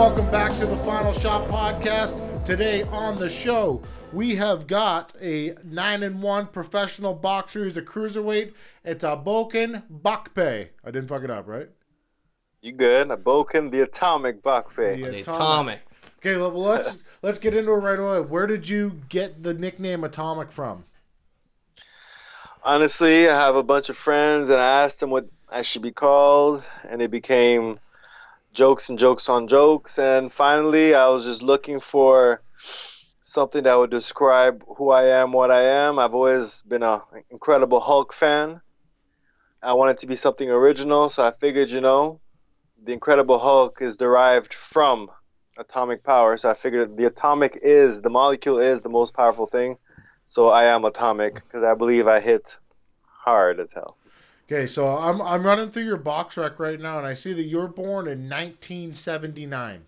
welcome back to the Final Shot Podcast. Today on the show, we have got a 9-1 professional boxer. He's a cruiserweight. It's Abokan Bokpe. I didn't fuck it up, right? You good. Abokan the Atomic Bokpe. The Atomic. Okay, well, let's get into it right away. Where did you get the nickname Atomic from? Honestly, I have a bunch of friends, and I asked them what I should be called, and it became jokes and jokes on jokes. And finally, I was just looking for something that would describe who I am, what I am. I've always been an incredible Hulk fan. I wanted to be something original, so I figured, you know, the Incredible Hulk is derived from atomic power, so I figured the atomic is, the molecule is the most powerful thing. So I am Atomic because I believe I hit hard as hell. Okay, so I'm running through your box rec right now, and I see that you were born in 1979.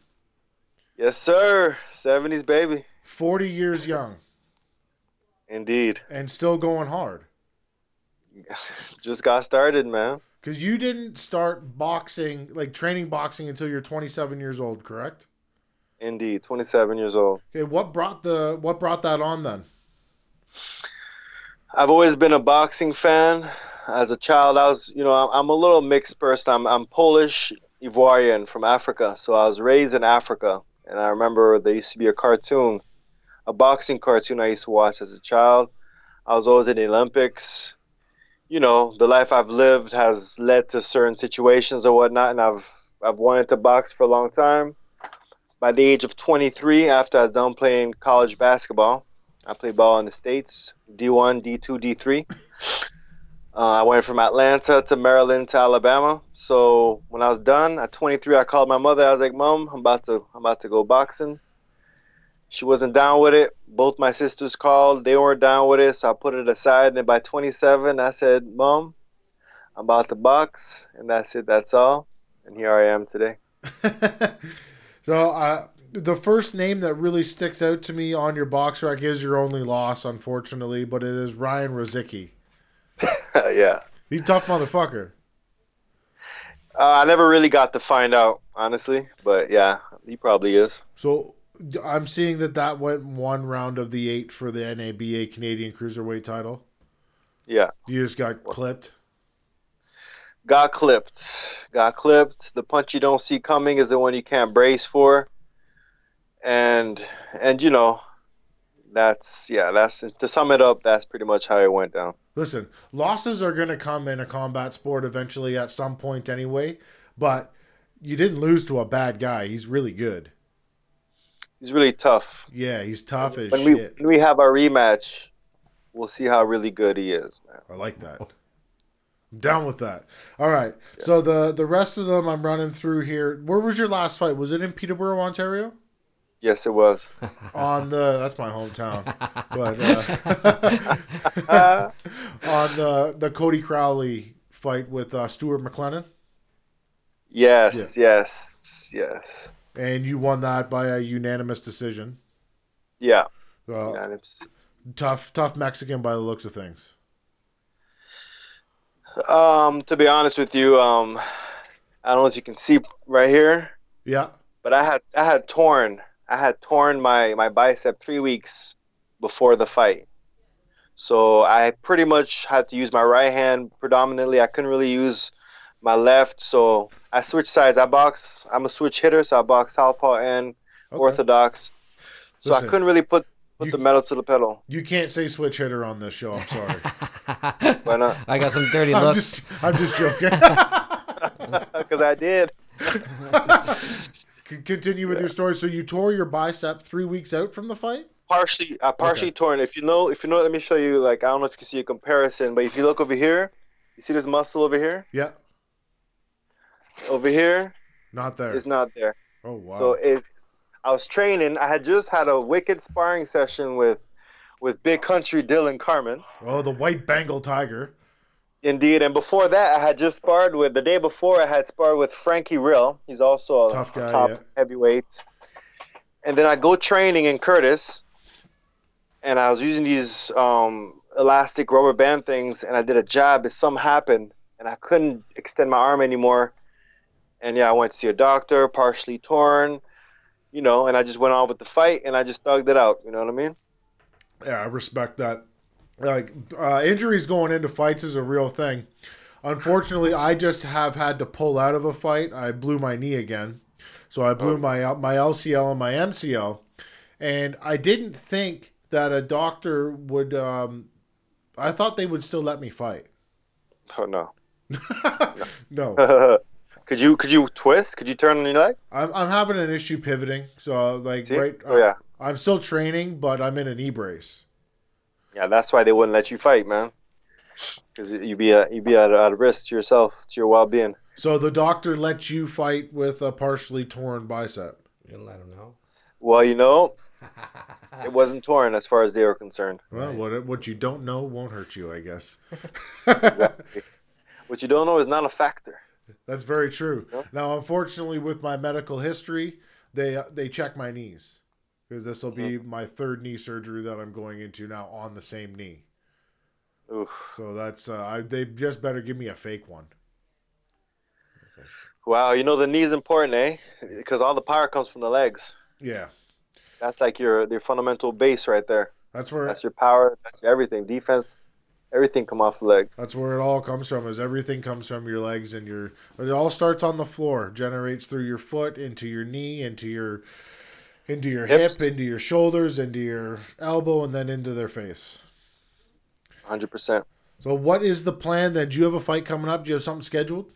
Yes, sir. 70s, baby. 40 years young. Indeed. And still going hard. Just got started, man. Because you didn't start boxing, like training boxing, until you're 27 years old, correct? Indeed, 27 years old. Okay, what brought that on then? I've always been a boxing fan. As a child, I was, you know, I'm a little mixed person. I'm Polish, Ivorian from Africa. So I was raised in Africa. And I remember there used to be a cartoon, a boxing cartoon I used to watch as a child. I was always in the Olympics. You know, the life I've lived has led to certain situations or whatnot. And I've wanted to box for a long time. By the age of 23, after I was done playing college basketball, I played ball in the States, D1, D2, D3. I went from Atlanta to Maryland to Alabama. So when I was done, at 23, I called my mother. I was like, Mom, I'm about to go boxing. She wasn't down with it. Both my sisters called. They weren't down with it, so I put it aside. And then by 27, I said, Mom, I'm about to box. And that's it. That's all. And here I am today. The first name that really sticks out to me on your box rack is your only loss, unfortunately, but it is Ryan Rozicki. Yeah. He's a tough motherfucker. I never really got to find out, honestly, but yeah, he probably is. So I'm seeing that went one round of the 8 for the NABA Canadian Cruiserweight title. Yeah. You just got clipped. Got clipped. The punch you don't see coming is the one you can't brace for. And you know, that's to sum it up, that's pretty much how it went down. Listen, losses are going to come in a combat sport eventually at some point anyway, but you didn't lose to a bad guy. He's really good. He's really tough. Yeah, he's tough as shit. When we have our rematch, we'll see how really good he is, man. I like that. I'm down with that. All right, yeah. So the rest of them I'm running through here. Where was your last fight? Was it in Peterborough, Ontario? Yes, it was. That's my hometown. But on the Cody Crowley fight with Stuart McLennan. Yes. And you won that by a unanimous decision. Yeah. Well, unanimous. Tough Mexican by the looks of things. To be honest with you, I don't know if you can see right here. Yeah. But I had torn my bicep 3 weeks before the fight. So I pretty much had to use my right hand predominantly. I couldn't really use my left. So I switched sides. I'm a switch hitter, so I box southpaw and orthodox. So listen, I couldn't really put the metal to the pedal. You can't say switch hitter on this show. I'm sorry. Why not? I got some dirty looks. I'm just joking. Because I did. Continue with your story. So you tore your bicep 3 weeks out from the fight? Partially torn. If you know, let me show you. Like, I don't know if you can see a comparison, but if you look over here, you see this muscle over here? Yeah. Over here? Not there. It's not there. Oh wow. So I was training. I had just had a wicked sparring session with Big Country Dylan Carman. Oh, the white Bengal tiger. Indeed, and before that, the day before I had sparred with Frankie Rill. He's also a tough guy, top heavyweight. And then I go training in Curtis, and I was using these elastic rubber band things, and I did a jab, and something happened, and I couldn't extend my arm anymore. And yeah, I went to see a doctor, partially torn. you know, and I just went on with the fight and I just thugged it out. You know what I mean? Yeah, I respect that. Like, injuries going into fights is a real thing. Unfortunately, I just have had to pull out of a fight. I blew my knee again. So I blew my LCL and my MCL. And I didn't think that a doctor would... I thought they would still let me fight. Oh, no. No. Could you twist? Could you turn on your leg? I'm having an issue pivoting. So, like, see? Right... Oh, yeah. I'm still training, but I'm in a knee brace. Yeah, that's why they wouldn't let you fight, man. Because you'd be at risk to yourself, to your well-being. So the doctor lets you fight with a partially torn bicep. You didn't let him know. Well, you know, it wasn't torn as far as they were concerned. Well, what you don't know won't hurt you, I guess. Exactly. What you don't know is not a factor. That's very true. You know? Now, unfortunately, with my medical history, they check my knees. Because this will be my third knee surgery that I'm going into now on the same knee. Oof. So that's they just better give me a fake one. Wow, you know the knee's important, eh? Because all the power comes from the legs. Yeah, that's like your fundamental base right there. That's where that's your power. That's everything. Defense, everything come off the legs. That's where it all comes from. Is everything comes from your legs and your. It all starts on the floor. Generates through your foot into your knee into your hip, into your shoulders, into your elbow, and then into their face. 100%. So what is the plan then? Do you have a fight coming up? Do you have something scheduled?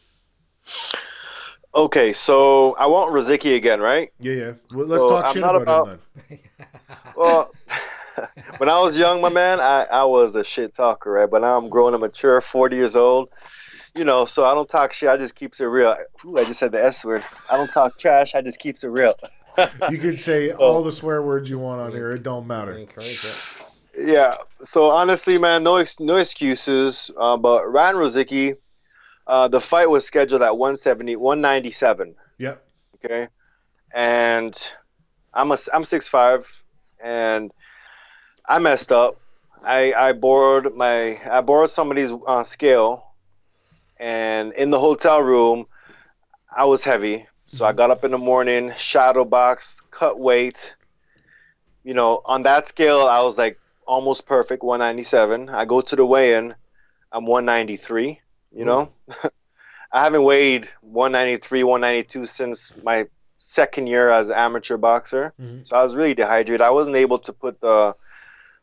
Okay, so I want Rozicki again, right? Yeah. Well, let's talk shit about him then. Well, when I was young, my man, I was a shit talker, right? But now I'm grown and mature, 40 years old. You know, so I don't talk shit. I just keeps it real. Ooh, I just said the S word. I don't talk trash. I just keeps it real. You can say all the swear words you want on here. It don't matter. Yeah. So honestly, man, no excuses. But Ryan Rozicki, the fight was scheduled at 197. Yep. Okay. And I'm 6'5", and I messed up. I borrowed somebody's scale, and in the hotel room, I was heavy. So I got up in the morning, shadow boxed, cut weight. You know, on that scale, I was like almost perfect, 197. I go to the weigh-in, I'm 193, you know. I haven't weighed 193, 192 since my second year as an amateur boxer. Mm-hmm. So I was really dehydrated. I wasn't able to put the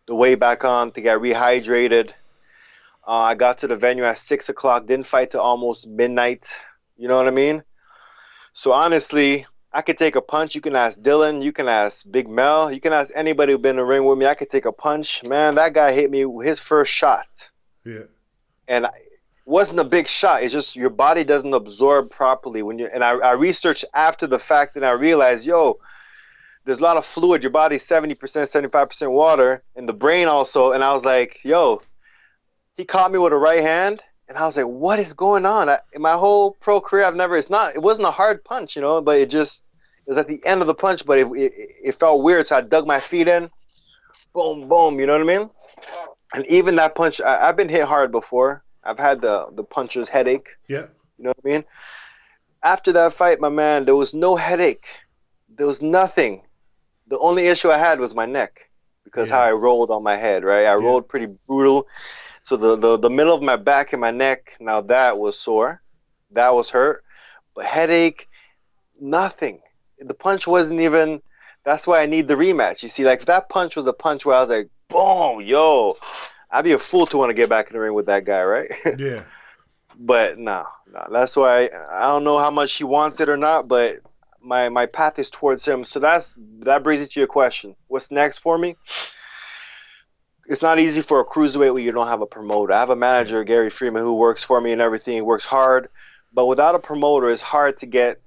weight back on to get rehydrated. I got to the venue at 6 o'clock, didn't fight till almost midnight, you know what I mean? So honestly, I could take a punch. You can ask Dylan. You can ask Big Mel. You can ask anybody who's been in the ring with me. I could take a punch. Man, that guy hit me his first shot. Yeah. And it wasn't a big shot. It's just your body doesn't absorb properly. And I researched after the fact, and I realized, there's a lot of fluid. Your body's 70%, 75% water, and the brain also. And I was like, he caught me with a right hand. And I was like, what is going on? In my whole pro career, it wasn't a hard punch, you know, but it was at the end of the punch, but it felt weird. So I dug my feet in, boom, boom, you know what I mean? And even that punch, I've been hit hard before. I've had the puncher's headache. Yeah. You know what I mean? After that fight, my man, there was no headache. There was nothing. The only issue I had was my neck because how I rolled on my head, right? I rolled pretty brutal. So the middle of my back and my neck, now that was sore. That was hurt. But headache, nothing. The punch wasn't even – that's why I need the rematch. You see, like if that punch was a punch where I was like, boom, I'd be a fool to want to get back in the ring with that guy, right? Yeah. But no. That's why I don't know how much he wants it or not, but my path is towards him. So that brings it to your question. What's next for me? It's not easy for a cruiserweight when you don't have a promoter. I have a manager, Gary Freeman, who works for me and everything. He works hard. But without a promoter, it's hard to get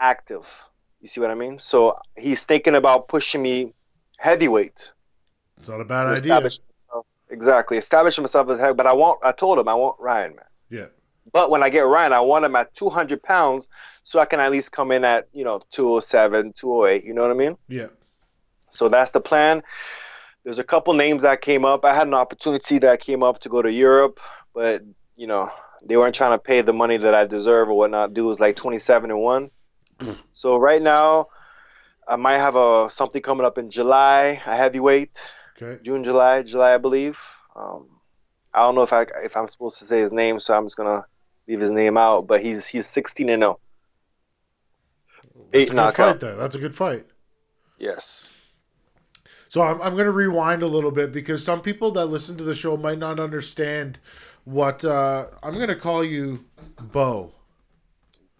active. You see what I mean? So he's thinking about pushing me heavyweight. It's not a bad idea. Exactly. Establish himself as heavy. But I told him I want Ryan, man. Yeah. But when I get Ryan, I want him at 200 pounds so I can at least come in at, 207, 208. You know what I mean? Yeah. So that's the plan. There's a couple names that came up. I had an opportunity that came up to go to Europe, but, they weren't trying to pay the money that I deserve or whatnot. Dude was like 27-1. So right now, I might have something coming up in July, a heavyweight. Okay. July, I believe. I don't know if I'm supposed to say his name, so I'm just gonna leave his name out. But he's 16-0. That's 8 knockout. That's a good fight. Yes. So I'm going to rewind a little bit because some people that listen to the show might not understand what I'm going to call you, Bo.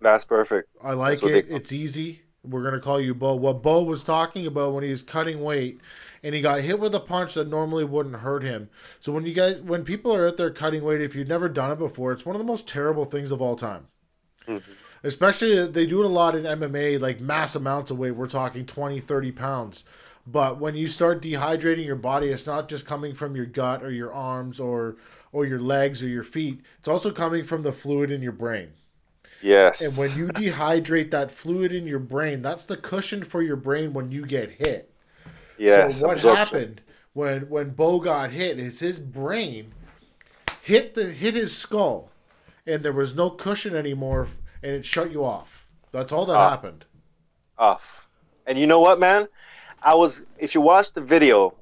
That's perfect. I like it. It's easy. We're going to call you Bo. What Bo was talking about when he was cutting weight and he got hit with a punch that normally wouldn't hurt him. So when people are out there cutting weight, if you've never done it before, it's one of the most terrible things of all time. Mm-hmm. Especially they do it a lot in MMA, like mass amounts of weight. We're talking 20, 30 pounds. But when you start dehydrating your body, it's not just coming from your gut or your arms or your legs or your feet. It's also coming from the fluid in your brain. Yes. And when you dehydrate that fluid in your brain, that's the cushion for your brain when you get hit. Yes. So what happened when Bo got hit is his brain hit his skull, and there was no cushion anymore, and it shut you off. That's all that happened. Off. And you know what, man? If you watch the video,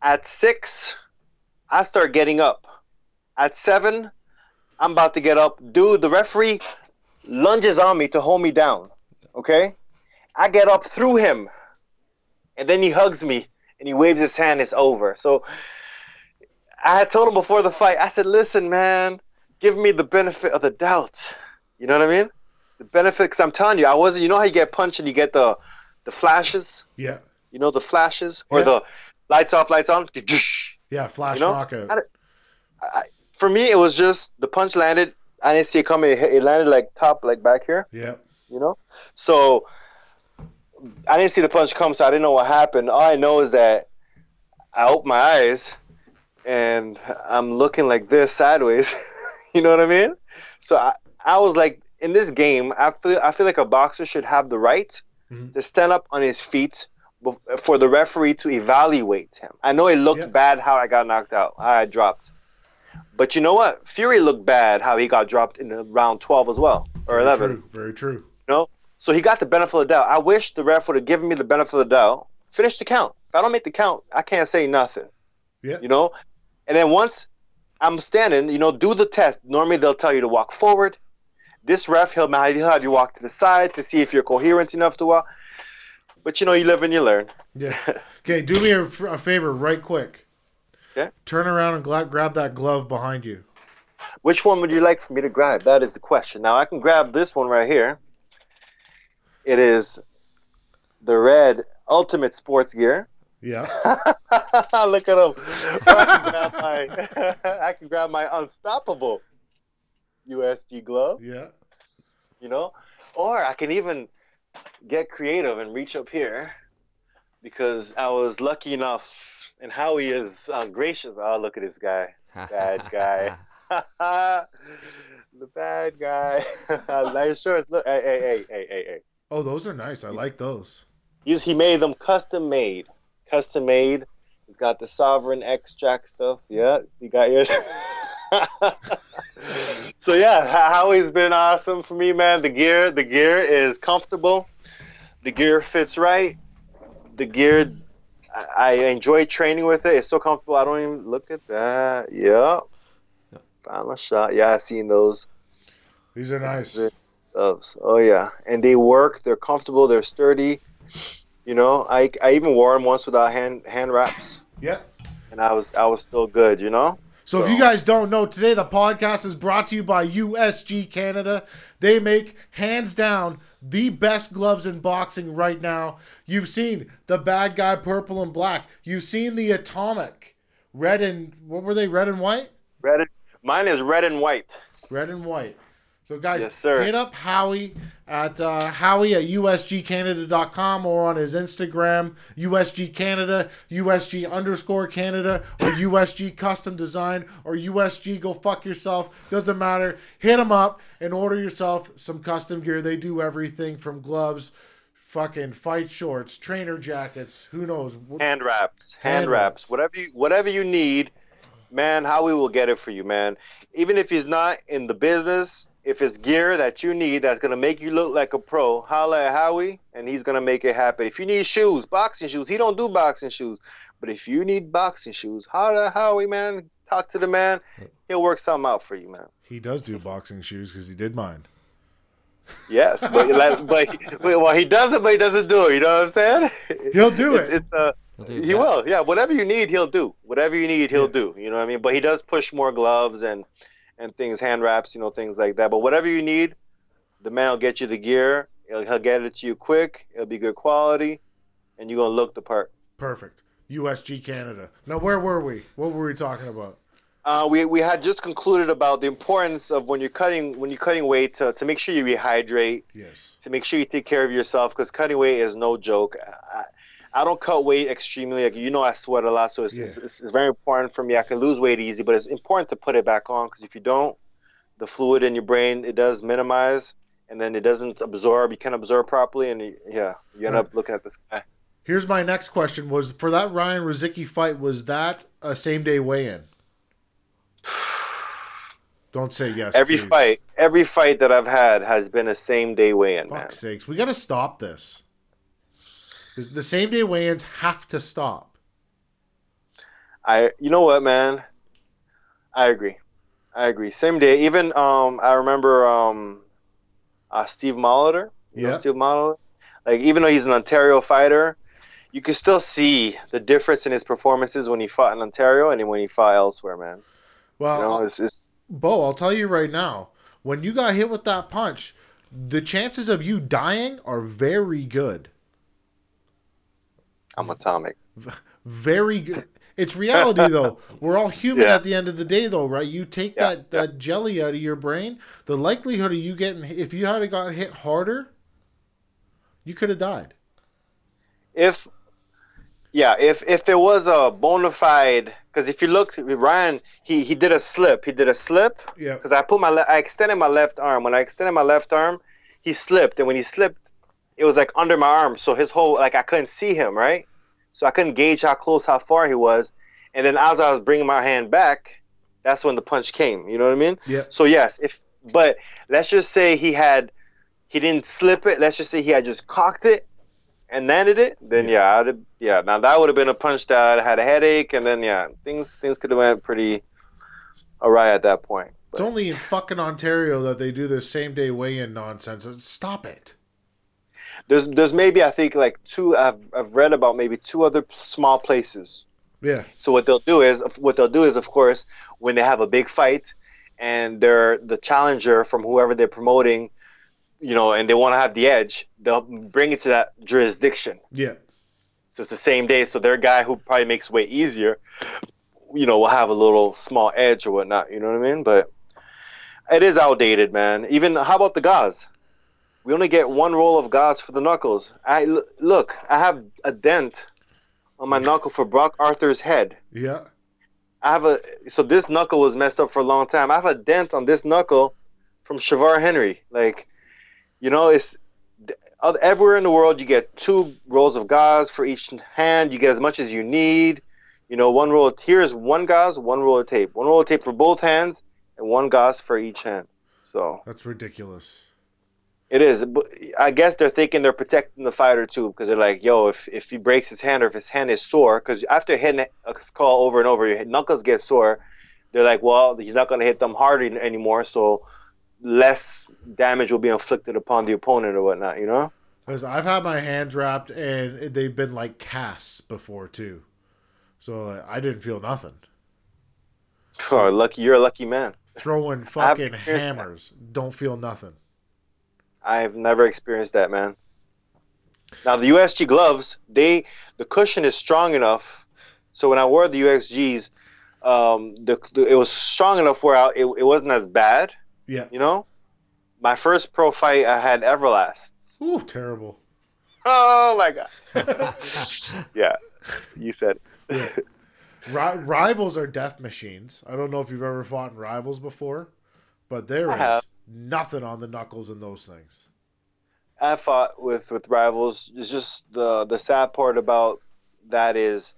at 6, I start getting up. At 7, I'm about to get up. Dude, the referee lunges on me to hold me down, okay? I get up through him, and then he hugs me, and he waves his hand, it's over. So I had told him before the fight, I said, listen, man, give me the benefit of the doubt. You know what I mean? The benefit, because I'm telling you, I wasn't, you know how you get punched and you get the flashes? Yeah. You know, the flashes or the lights off, lights on? Yeah, flash, you know? Knockout. For me, it was just the punch landed. I didn't see it coming. It landed like back here. Yeah. You know? So I didn't see the punch come, so I didn't know what happened. All I know is that I opened my eyes and I'm looking like this sideways. You know what I mean? So I was like, in this game, I feel like a boxer should have the right to stand up on his feet for the referee to evaluate him. I know it looked bad how I got knocked out, how I dropped. But you know what? Fury looked bad how he got dropped in round 12 as well, or 11. Very true. You know? So he got the benefit of the doubt. I wish the ref would have given me the benefit of the doubt. Finish the count. If I don't make the count, I can't say nothing. Yeah. You know? And then once I'm standing, you know, do the test. Normally they'll tell you to walk forward. This ref, he'll have you walk to the side to see if you're coherent enough to walk. But, you know, you live and you learn. Yeah. Okay, do me a favor right quick. Okay. Turn around and grab that glove behind you. Which one would you like for me to grab? That is the question. Now, I can grab this one right here. It is the red Ultimate Sports Gear. Yeah. Look at him. I can grab my unstoppable USG glove. Yeah. You know? Or I can even get creative and reach up here because I was lucky enough, and Howie is gracious. Oh, look at this guy. Bad guy. The bad guy. Nice shorts. Look. Hey. Oh, those are nice. I like those. He made them custom made. It's got the Sovereign Extract stuff. Yeah, you got yours. So yeah, Howie's been awesome for me, man. The gear is comfortable. The gear fits right. The gear, I enjoy training with it. It's so comfortable. I don't even look at that. Yeah, final shot. Yeah, I've seen those. These are nice. Oh yeah, and they work. They're comfortable. They're sturdy. You know, I even wore them once without hand wraps. Yeah, and I was still good. You know. So if you guys don't know, today the podcast is brought to you by USG Canada. They make, hands down, the best gloves in boxing right now. You've seen the Bad Guy purple and black. You've seen the Atomic red and, what were they, red and white? Mine is red and white. Red and white. So guys, yes, hit up Howie at howie@usgcanada.com or on his Instagram, USG Canada, USG_Canada, or USG Custom Design, or USG Go Fuck Yourself. Doesn't matter. Hit him up and order yourself some custom gear. They do everything from gloves, fucking fight shorts, trainer jackets, who knows. Hand wraps. Whatever you need, man, Howie will get it for you, man. Even if he's not in the business, If it's gear that you need that's going to make you look like a pro, holla at Howie, and he's going to make it happen. If you need shoes, boxing shoes, he don't do boxing shoes. But if you need boxing shoes, holla at Howie, man. Talk to the man. He'll work something out for you, man. He does do boxing shoes because he did mine. Yes, but he does it, but he doesn't do it. You know what I'm saying? He'll do it. He will. Yeah, whatever you need, he'll do. Whatever you need, he'll do. You know what I mean? But he does push more gloves and things, hand wraps, you know, things like that. But whatever you need, the man will get you the gear. He'll get it to you quick. It'll be good quality, and you're going to look the part. Perfect. USG Canada. Now, where were we? What were we talking about? We had just concluded about the importance of when you're cutting weight to make sure you rehydrate. Yes. To make sure you take care of yourself, because cutting weight is no joke. I don't cut weight extremely. Like, you know, I sweat a lot, so it's very important for me. I can lose weight easy, but it's important to put it back on, because if you don't, the fluid in your brain, it does minimize, and then it doesn't absorb. You can't absorb properly, and you end up looking at the sky. Here's my next question: was for that Ryan Rozicki fight, was that a same day weigh-in? Don't say yes. Every fight that I've had has been a same day weigh-in. Fuck's sakes, we got to stop this. The same day weigh-ins have to stop. You know what, man? I agree. Same day. Even I remember Steve Molitor. You know Steve Molitor? Like, even though he's an Ontario fighter, you can still see the difference in his performances when he fought in Ontario and when he fought elsewhere, man. Well, you know, Bo, I'll tell you right now, when you got hit with that punch, the chances of you dying are very good. I'm atomic. Very good. It's reality, though. We're all human at the end of the day, though, right? You take that jelly out of your brain, the likelihood of you getting, if you had got hit harder, you could have died. If there was a bona fide, because if you look, Ryan, he did a slip. He did a slip. Yeah. Because I extended my left arm. When I extended my left arm, he slipped, and when he slipped, it was like under my arm. So his whole, like, I couldn't see him, right? So I couldn't gauge how close, how far he was. And then as I was bringing my hand back, that's when the punch came. You know what I mean? Yeah. So yes, but let's just say he didn't slip it. Let's just say he had just cocked it and landed it. Then now that would have been a punch that I had a headache, and then things could have went pretty awry at that point. But. It's only in fucking Ontario that they do this same day weigh-in nonsense. Stop it. There's maybe, I think, like two, I've read about maybe two other small places. Yeah. So what they'll do is, of course, when they have a big fight and they're the challenger from whoever they're promoting, you know, and they want to have the edge, they'll bring it to that jurisdiction. Yeah. So it's the same day. So their guy who probably makes weight easier, you know, will have a little small edge or whatnot. You know what I mean? But it is outdated, man. Even, how about the gauze? We only get one roll of gauze for the knuckles. I have a dent on my knuckle for Brock Arthur's head. Yeah. So this knuckle was messed up for a long time. I have a dent on this knuckle from Shavar Henry. Like, you know, it's everywhere in the world you get two rolls of gauze for each hand. You get as much as you need. You know, one roll. Here's one gauze, one roll of tape. One roll of tape for both hands and one gauze for each hand. So that's ridiculous. It is. I guess they're thinking they're protecting the fighter too, because they're like, yo, if he breaks his hand or if his hand is sore, because after hitting a call over and over, your knuckles get sore. They're like, well, he's not going to hit them harder anymore, so less damage will be inflicted upon the opponent or whatnot, you know? Because I've had my hands wrapped, and they've been like casts before too. So I didn't feel nothing. Oh, lucky! You're a lucky man. Throwing fucking hammers. Don't feel nothing. I've never experienced that, man. Now, the USG gloves, the cushion is strong enough. So when I wore the USGs, it was strong enough where it wasn't as bad. Yeah. You know? My first pro fight, I had Everlasts. Ooh, terrible. Oh, my God. Yeah. You said it. Yeah. Rivals are death machines. I don't know if you've ever fought in Rivals before, but there is nothing on the knuckles in those things. I fought with Rivals. It's just the sad part about that is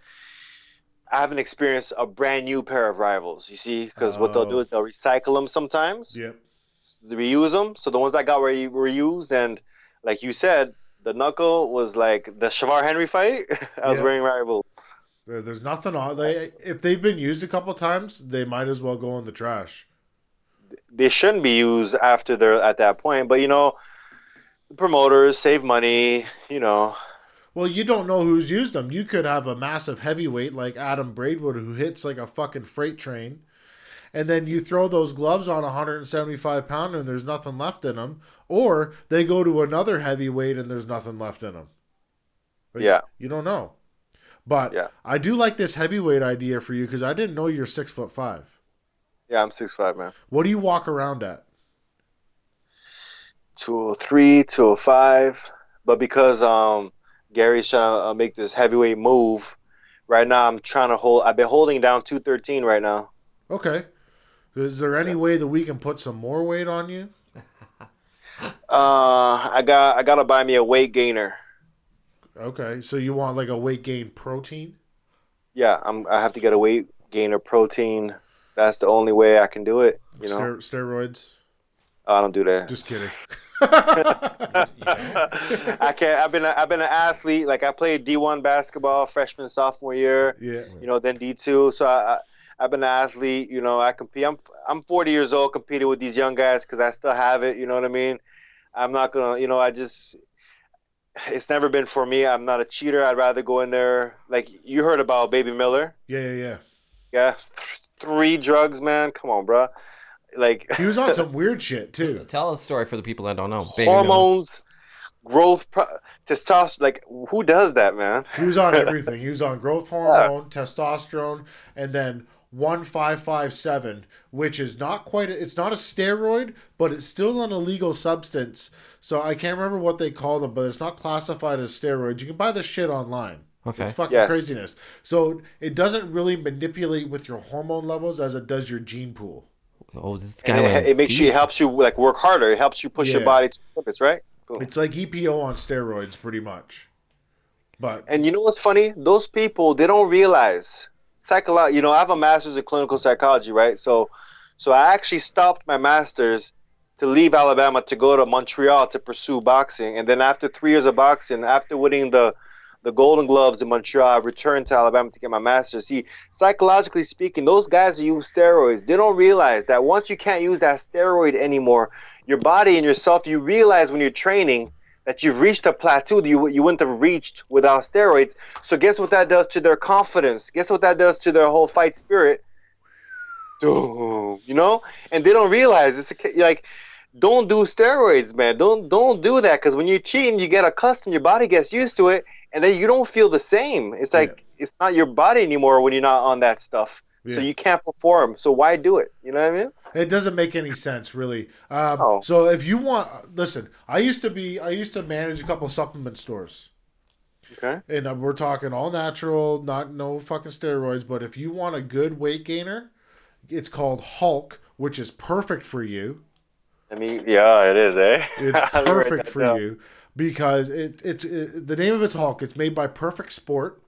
I haven't experienced a brand new pair of Rivals, you see, because what they'll do is they'll recycle them sometimes. Yep. reuse them. So the ones that got reused, and like you said, the knuckle was like the Shavar Henry fight. I was wearing Rivals. There's nothing on. If they've been used a couple times, they might as well go in the trash. They shouldn't be used after they're at that point. But, you know, promoters save money, you know. Well, you don't know who's used them. You could have a massive heavyweight like Adam Braidwood who hits like a fucking freight train. And then you throw those gloves on a 175-pounder and there's nothing left in them. Or they go to another heavyweight and there's nothing left in them. But yeah. You don't know. But I do like this heavyweight idea for you because I didn't know you're 6'5". Yeah, I'm 6'5", man. What do you walk around at? 203, 205. But because Gary's trying to make this heavyweight move, right now I'm trying to hold. I've been holding down 213 right now. Okay. Is there any way that we can put some more weight on you? I gotta buy me a weight gainer. Okay, so you want like a weight gain protein? Yeah, I have to get a weight gainer protein. That's the only way I can do it. You know, steroids. Oh, I don't do that. Just kidding. I can't. I've been an athlete. Like I played D1 basketball freshman, sophomore year. Yeah. You know, then D2. So I've been an athlete. You know, I compete. I'm 40 years old, competing with these young guys because I still have it. You know what I mean? I'm not gonna. You know, I just. It's never been for me. I'm not a cheater. I'd rather go in there. Like, you heard about Baby Miller. Yeah. Yeah. Three drugs, man. Come on, bro. Like, he was on some weird shit, too. Tell a story for the people that don't know. Baby hormones, Miller. Growth, testosterone. Like, who does that, man? He was on everything. He was on growth hormone, testosterone, and then 1557, which is not quite it's not a steroid, but it's still an illegal substance. So I can't remember what they call them, but it's not classified as steroids. You can buy this shit online. Okay. It's fucking craziness. So it doesn't really manipulate with your hormone levels as it does your gene pool. Oh, this guy. It makes you, it helps you like work harder. It helps you push your body to limits, right? Cool. It's like EPO on steroids, pretty much. But and you know what's funny? Those people, they don't realize. You know, I have a master's in clinical psychology, right? So I actually stopped my master's to leave Alabama to go to Montreal to pursue boxing. And then after 3 years of boxing, after winning the Golden Gloves in Montreal, I returned to Alabama to get my master's. See, psychologically speaking, those guys who use steroids, they don't realize that once you can't use that steroid anymore, your body and yourself, you realize when you're training that you've reached a plateau that you wouldn't have reached without steroids. So guess what that does to their confidence? Guess what that does to their whole fight spirit? Dude, you know? And they don't realize. It's like, don't do steroids, man. Don't do that because when you're cheating, you get accustomed. Your body gets used to it, and then you don't feel the same. It's like it's not your body anymore when you're not on that stuff. Yeah. So you can't perform. So why do it? You know what I mean? It doesn't make any sense, really. So if you want, listen. I used to manage a couple supplement stores. Okay. And we're talking all natural, no fucking steroids. But if you want a good weight gainer, it's called Hulk, which is perfect for you. I mean, yeah, it is, eh? It's perfect for you because it's the name of it's Hulk. It's made by Perfect Sport.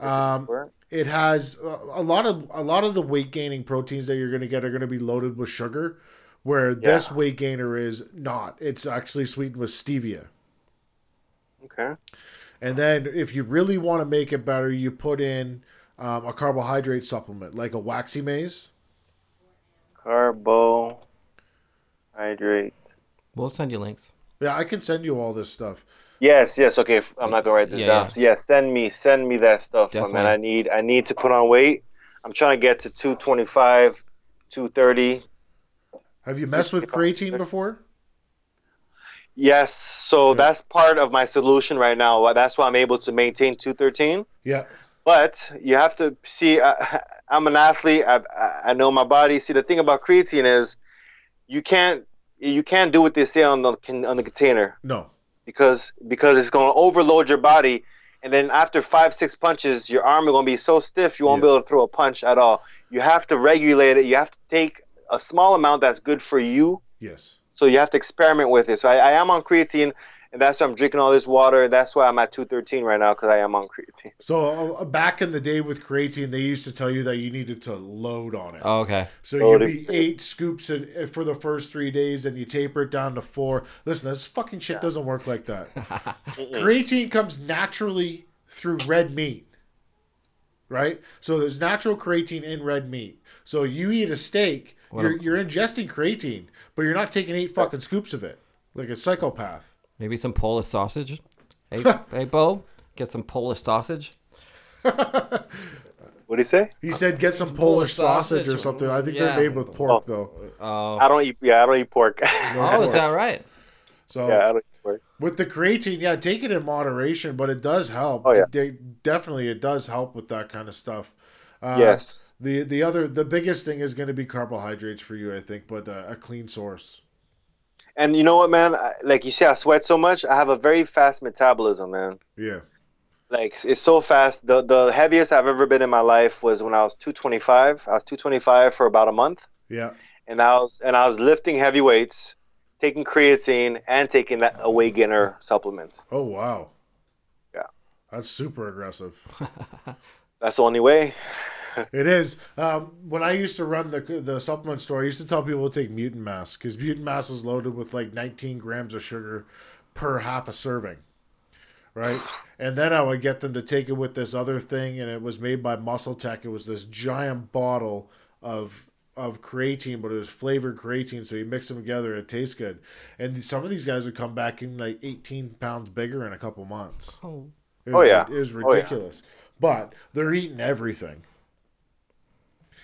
It has a lot of the weight gaining proteins that you're going to get are going to be loaded with sugar, where this weight gainer is not. It's actually sweetened with stevia. Okay. And then if you really want to make it better, you put in a carbohydrate supplement like a Waxy Maize. Carbohydrate. We'll send you links. Yeah, I can send you all this stuff. Yes. Okay, I'm not gonna write this down. Yeah. Send me that stuff, definitely. Man. I need to put on weight. I'm trying to get to 225, 230. Have you messed with creatine before? Yes. So that's part of my solution right now. That's why I'm able to maintain 213. Yeah. But you have to see. I'm an athlete. I know my body. See, the thing about creatine is, you can't do what they say on the container. No. Because it's going to overload your body, and then after 5-6 punches, your arm is going to be so stiff you won't be able to throw a punch at all. You have to regulate it. You have to take a small amount that's good for you. Yes. So you have to experiment with it. So I am on creatine, and that's why I'm drinking all this water. That's why I'm at 213 right now, because I am on creatine. So back in the day with creatine, they used to tell you that you needed to load on it. Oh, okay. So you'd be 8 scoops for the first 3 days, and you taper it down to 4. Listen, this fucking shit doesn't work like that. Creatine comes naturally through red meat, right? So there's natural creatine in red meat. So you eat a steak, you're ingesting creatine, but you're not taking 8 fucking scoops of it like a psychopath. Maybe some Polish sausage. Hey, Bo, get some Polish sausage. What did he say? He said get some Polish sausage or something. I think they're made with pork, though. I don't eat pork. Is that right? So, I don't eat pork. With the creatine, take it in moderation, but it does help. Oh, yeah. Definitely, it does help with that kind of stuff. Yes. The biggest thing is going to be carbohydrates for you, I think, but a clean source. And you know what, man? Like you see, I sweat so much. I have a very fast metabolism, man. Yeah. Like, it's so fast. The heaviest I've ever been in my life was when I was 225. I was 225 for about a month. Yeah. And I was lifting heavy weights, taking creatine, and taking a weight gainer supplement. Oh, wow. Yeah. That's super aggressive. That's the only way. It is. When I used to run the supplement store, I used to tell people to take Mutant Mass, because Mutant Mass is loaded with like 19 grams of sugar per half a serving, right? And then I would get them to take it with this other thing, and it was made by Muscle Tech. It was this giant bottle of creatine, but it was flavored creatine, so you mix them together, it tastes good. And some of these guys would come back in like 18 pounds bigger in a couple months. Oh, it was ridiculous. Oh, yeah. But they're eating everything.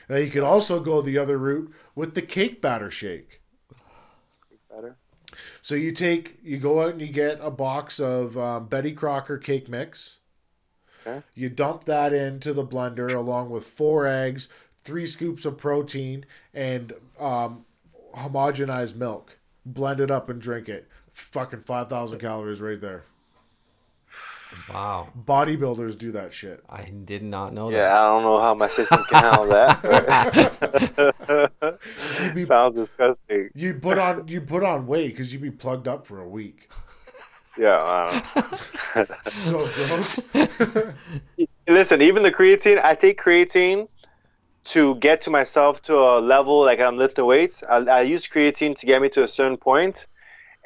Now, you could also go the other route with the cake batter shake. Cake batter? So you go out and you get a box of Betty Crocker cake mix. Okay. You dump that into the blender along with 4 eggs, 3 scoops of protein, and homogenized milk. Blend it up and drink it. Fucking 5,000 calories right there. Wow. Bodybuilders do that shit. I did not know that. Yeah, I don't know how my system can handle that. Sounds disgusting. You put on weight because you'd be plugged up for a week. Yeah, I don't know. So gross. Listen, even the creatine, I take creatine to get to myself to a level like I'm lifting weights. I use creatine to get me to a certain point.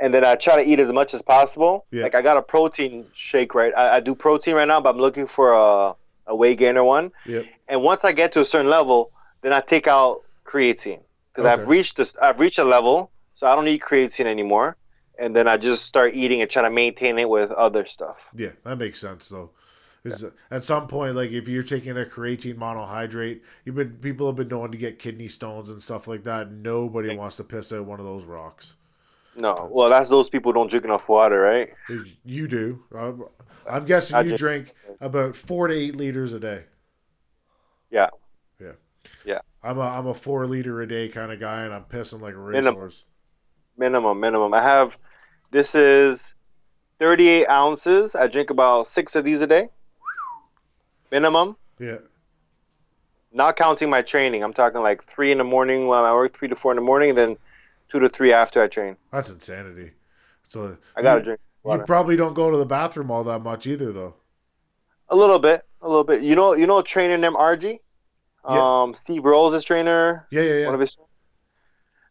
And then I try to eat as much as possible. Yeah. Like, I got a protein shake, right? I do protein right now, but I'm looking for a weight gainer one. Yep. And once I get to a certain level, then I take out creatine. Because I've reached a level, so I don't need creatine anymore. And then I just start eating and trying to maintain it with other stuff. Yeah, that makes sense, though. Yeah. At some point, like, if you're taking a creatine monohydrate, people have been known to get kidney stones and stuff like that. Nobody wants to piss out one of those rocks. No, well, that's those people who don't drink enough water, right? You do. I'm guessing you drink about 4 to 8 liters a day. Yeah. Yeah. Yeah. I'm a 4 liter a day kind of guy, and I'm pissing like a racehorse. Minimum. I have, this is 38 ounces. I drink about 6 of these a day. Minimum. Yeah. Not counting my training. I'm talking like 3 in the morning when I work, 3 to 4 in the morning, then 2 to 3 after I train. That's insanity. So I gotta drink water. You probably don't go to the bathroom all that much either, though. A little bit. You know, training MRG. Yeah. Steve Rolls' trainer. Yeah. One of his.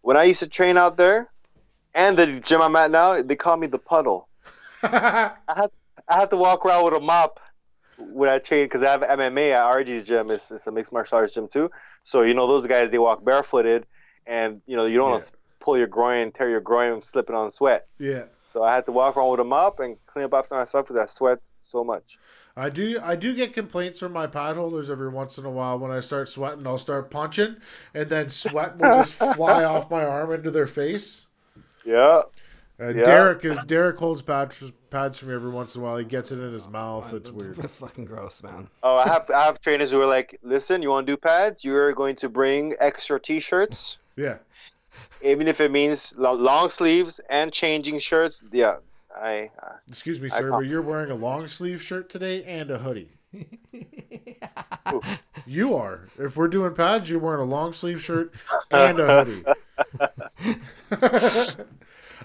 When I used to train out there, and the gym I'm at now, they call me the puddle. I had to walk around with a mop when I train, because I have MMA at RG's gym. It's a mixed martial arts gym too. So those guys, they walk barefooted, and you don't. Yeah. Pull your groin, tear your groin, slipping on sweat. Yeah. So I had to walk around with a mop and clean up after myself because I sweat so much. I do get complaints from my pad holders every once in a while. When I start sweating, I'll start punching, and then sweat will just fly off my arm into their face. Yeah. Derek holds pads for me every once in a while. He gets it in his mouth. It's weird. That's fucking gross, man. Oh, I have trainers who are like, listen, you want to do pads? You're going to bring extra T-shirts. Yeah. Even if it means long sleeves and changing shirts, yeah. Excuse me, sir, but you're wearing a long sleeve shirt today and a hoodie. Yeah. You are. If we're doing pads, you're wearing a long sleeve shirt and a hoodie.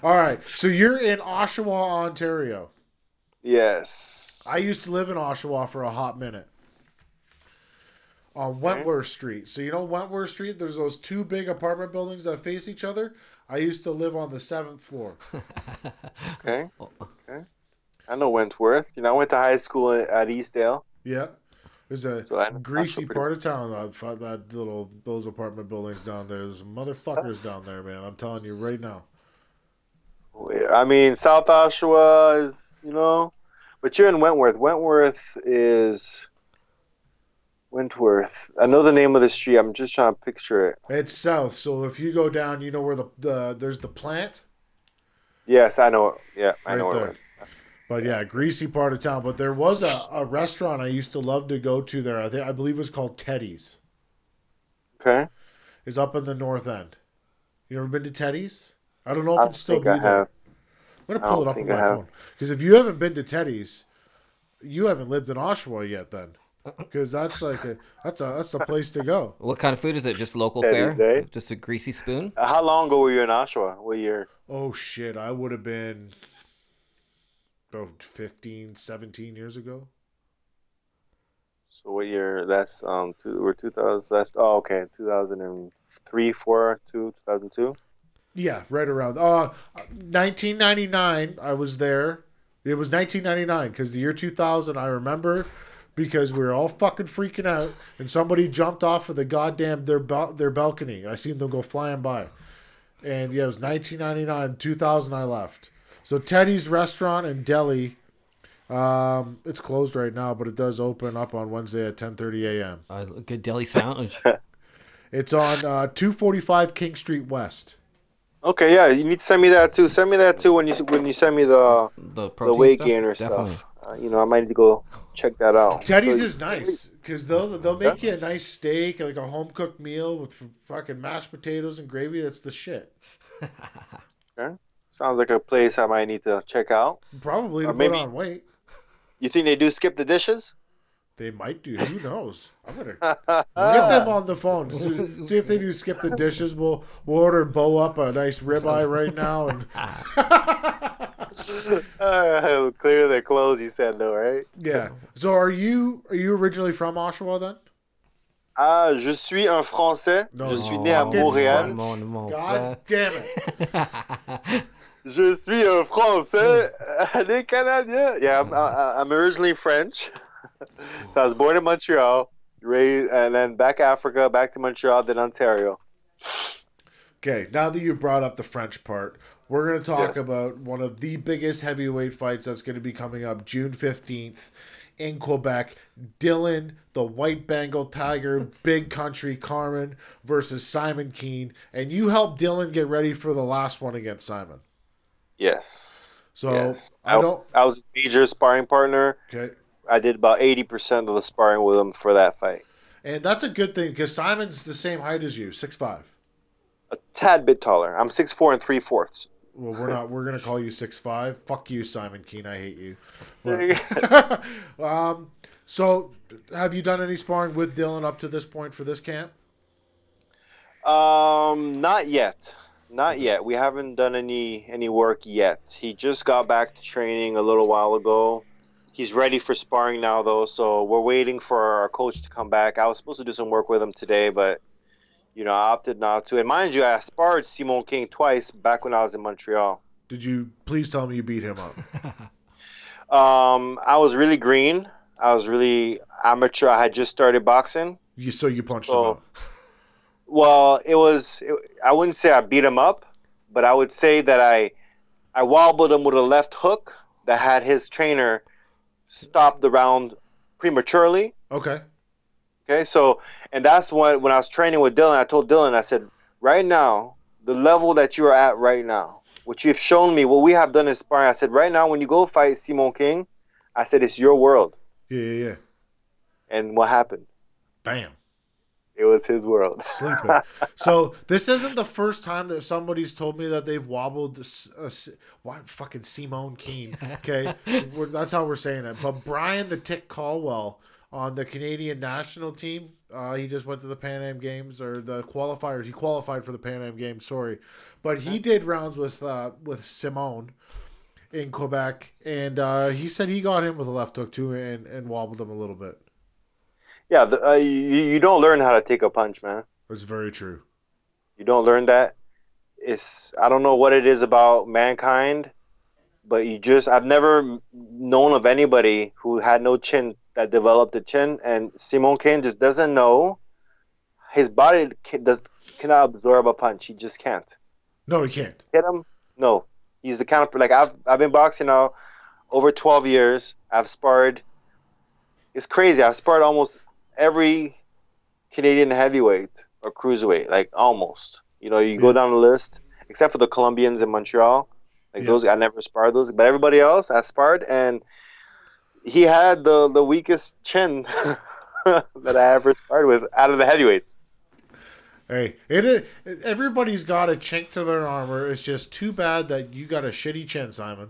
All right. So you're in Oshawa, Ontario. Yes. I used to live in Oshawa for a hot minute. On Wentworth Street. So you know Wentworth Street? There's those two big apartment buildings that face each other. I used to live on the 7th floor. Okay. Okay. I know Wentworth. You know, I went to high school at Eastdale. Yeah. There's a greasy part of town, that little, those apartment buildings down there. There's motherfuckers down there, man. I'm telling you right now. I mean, South Oshawa is, you know, but you're in Wentworth. Wentworth. I know the name of the street. I'm just trying to picture it. It's south. So if you go down, you know where the there's the plant? Yes, I know it. Yeah, I know it. But yeah, greasy part of town. But there was a restaurant I used to love to go to there. I believe it was called Teddy's. Okay. It's up in the north end. You ever been to Teddy's? I don't know if it's still be there. I'm going to pull it up on my phone. Because if you haven't been to Teddy's, you haven't lived in Oshawa yet then. Because that's like that's the place to go. What kind of food is it? Just local fare? Day? Just a greasy spoon? How long ago were you in Oshawa? What year? Oh, shit. I would have been... about 15, 17 years ago. So what year? That's we're 2000. That's 2003, 4, 2, 2002. Yeah, right around 1999. I was there. It was 1999 because the year 2000. I remember because we were all fucking freaking out, and somebody jumped off of the goddamn their balcony. I seen them go flying by, and yeah, it was 1999. 2000, I left. So Teddy's Restaurant and Deli, it's closed right now, but it does open up on Wednesday at 10:30 a.m. Good deli sandwich. It's on 245 King Street West. Okay, yeah, you need to send me that too. Send me that too when you send me the weight stuff? Gainer Definitely. Stuff. You know, I might need to go check that out. Teddy's is nice because they'll make you a nice steak, like a home cooked meal with fucking mashed potatoes and gravy. That's the shit. Okay. Sounds like a place I might need to check out. Probably to put on weight. You think they do skip the dishes? They might do. Who knows? I'm going to get them on the phone. See if they do skip the dishes. We'll order Bo up a nice ribeye right now. And we'll clear their clothes, you said, though, right? Yeah. So are you originally from Oshawa, then? Je suis un Français. No. Je suis né à Montréal. God damn it. Je suis un Français, des Canadiens. Yeah, I'm originally French. So I was born in Montreal, raised, and then back to Montreal, then Ontario. Okay, now that you brought up the French part, we're going to talk about one of the biggest heavyweight fights that's going to be coming up June 15th in Quebec. Dylan, the White Bengal Tiger, Big Country Carman versus Simon Keane. And you helped Dylan get ready for the last one against Simon. Yes. So yes. I was a major sparring partner. Okay. I did about 80% of the sparring with him for that fight. And that's a good thing because Simon's the same height as you, 6'5". A tad bit taller. I'm 6'4" and 3/4. Well, we're not. We're gonna call you 6'5". Fuck you, Simon Keane. I hate you. But, so, have you done any sparring with Dylan up to this point for this camp? Not yet. Not yet. We haven't done any work yet. He just got back to training a little while ago. He's ready for sparring now, though. So we're waiting for our coach to come back. I was supposed to do some work with him today, but. You know, I opted not to. And mind you, I sparred Simon King twice back when I was in Montreal. Did you please tell me you beat him up? I was really green. I was really amateur. I had just started boxing. So you punched him up? Well, I wouldn't say I beat him up, but I would say that I wobbled him with a left hook that had his trainer stop the round prematurely. Okay. Okay, so, and that's when I was training with Dylan, I told Dylan, I said, right now, the level that you are at right now, what you've shown me, what we have done in sparring, I said, right now, when you go fight Simon King, I said, it's your world. Yeah. And what happened? Bam. It was his world. Sleeping. So, this isn't the first time that somebody's told me that they've wobbled fucking Simon King, okay? That's how we're saying it. But Brian the Tick Caldwell on the Canadian national team, He just went to the Pan Am Games or the qualifiers. He qualified for the Pan Am Games, sorry. But he did rounds with Simone in Quebec, and he said he got him with a left hook too and wobbled him a little bit. Yeah, you don't learn how to take a punch, man. That's very true. You don't learn that. I don't know what it is about mankind, but I've never known of anybody who had no chin that developed a chin, and Simone Kane just doesn't know. His body cannot absorb a punch. He just can't. No, he can't. Hit him? No. He's the kind of, like, I've been boxing now over 12 years. I've sparred. It's crazy. I've sparred almost every Canadian heavyweight or cruiserweight, like almost. You know, you go down the list, except for the Colombians in Montreal. Like those, I never sparred those. But everybody else, I sparred, and he had the weakest chin that I ever sparred with out of the heavyweights. Hey, everybody's got a chink to their armor. It's just too bad that you got a shitty chin, Simon.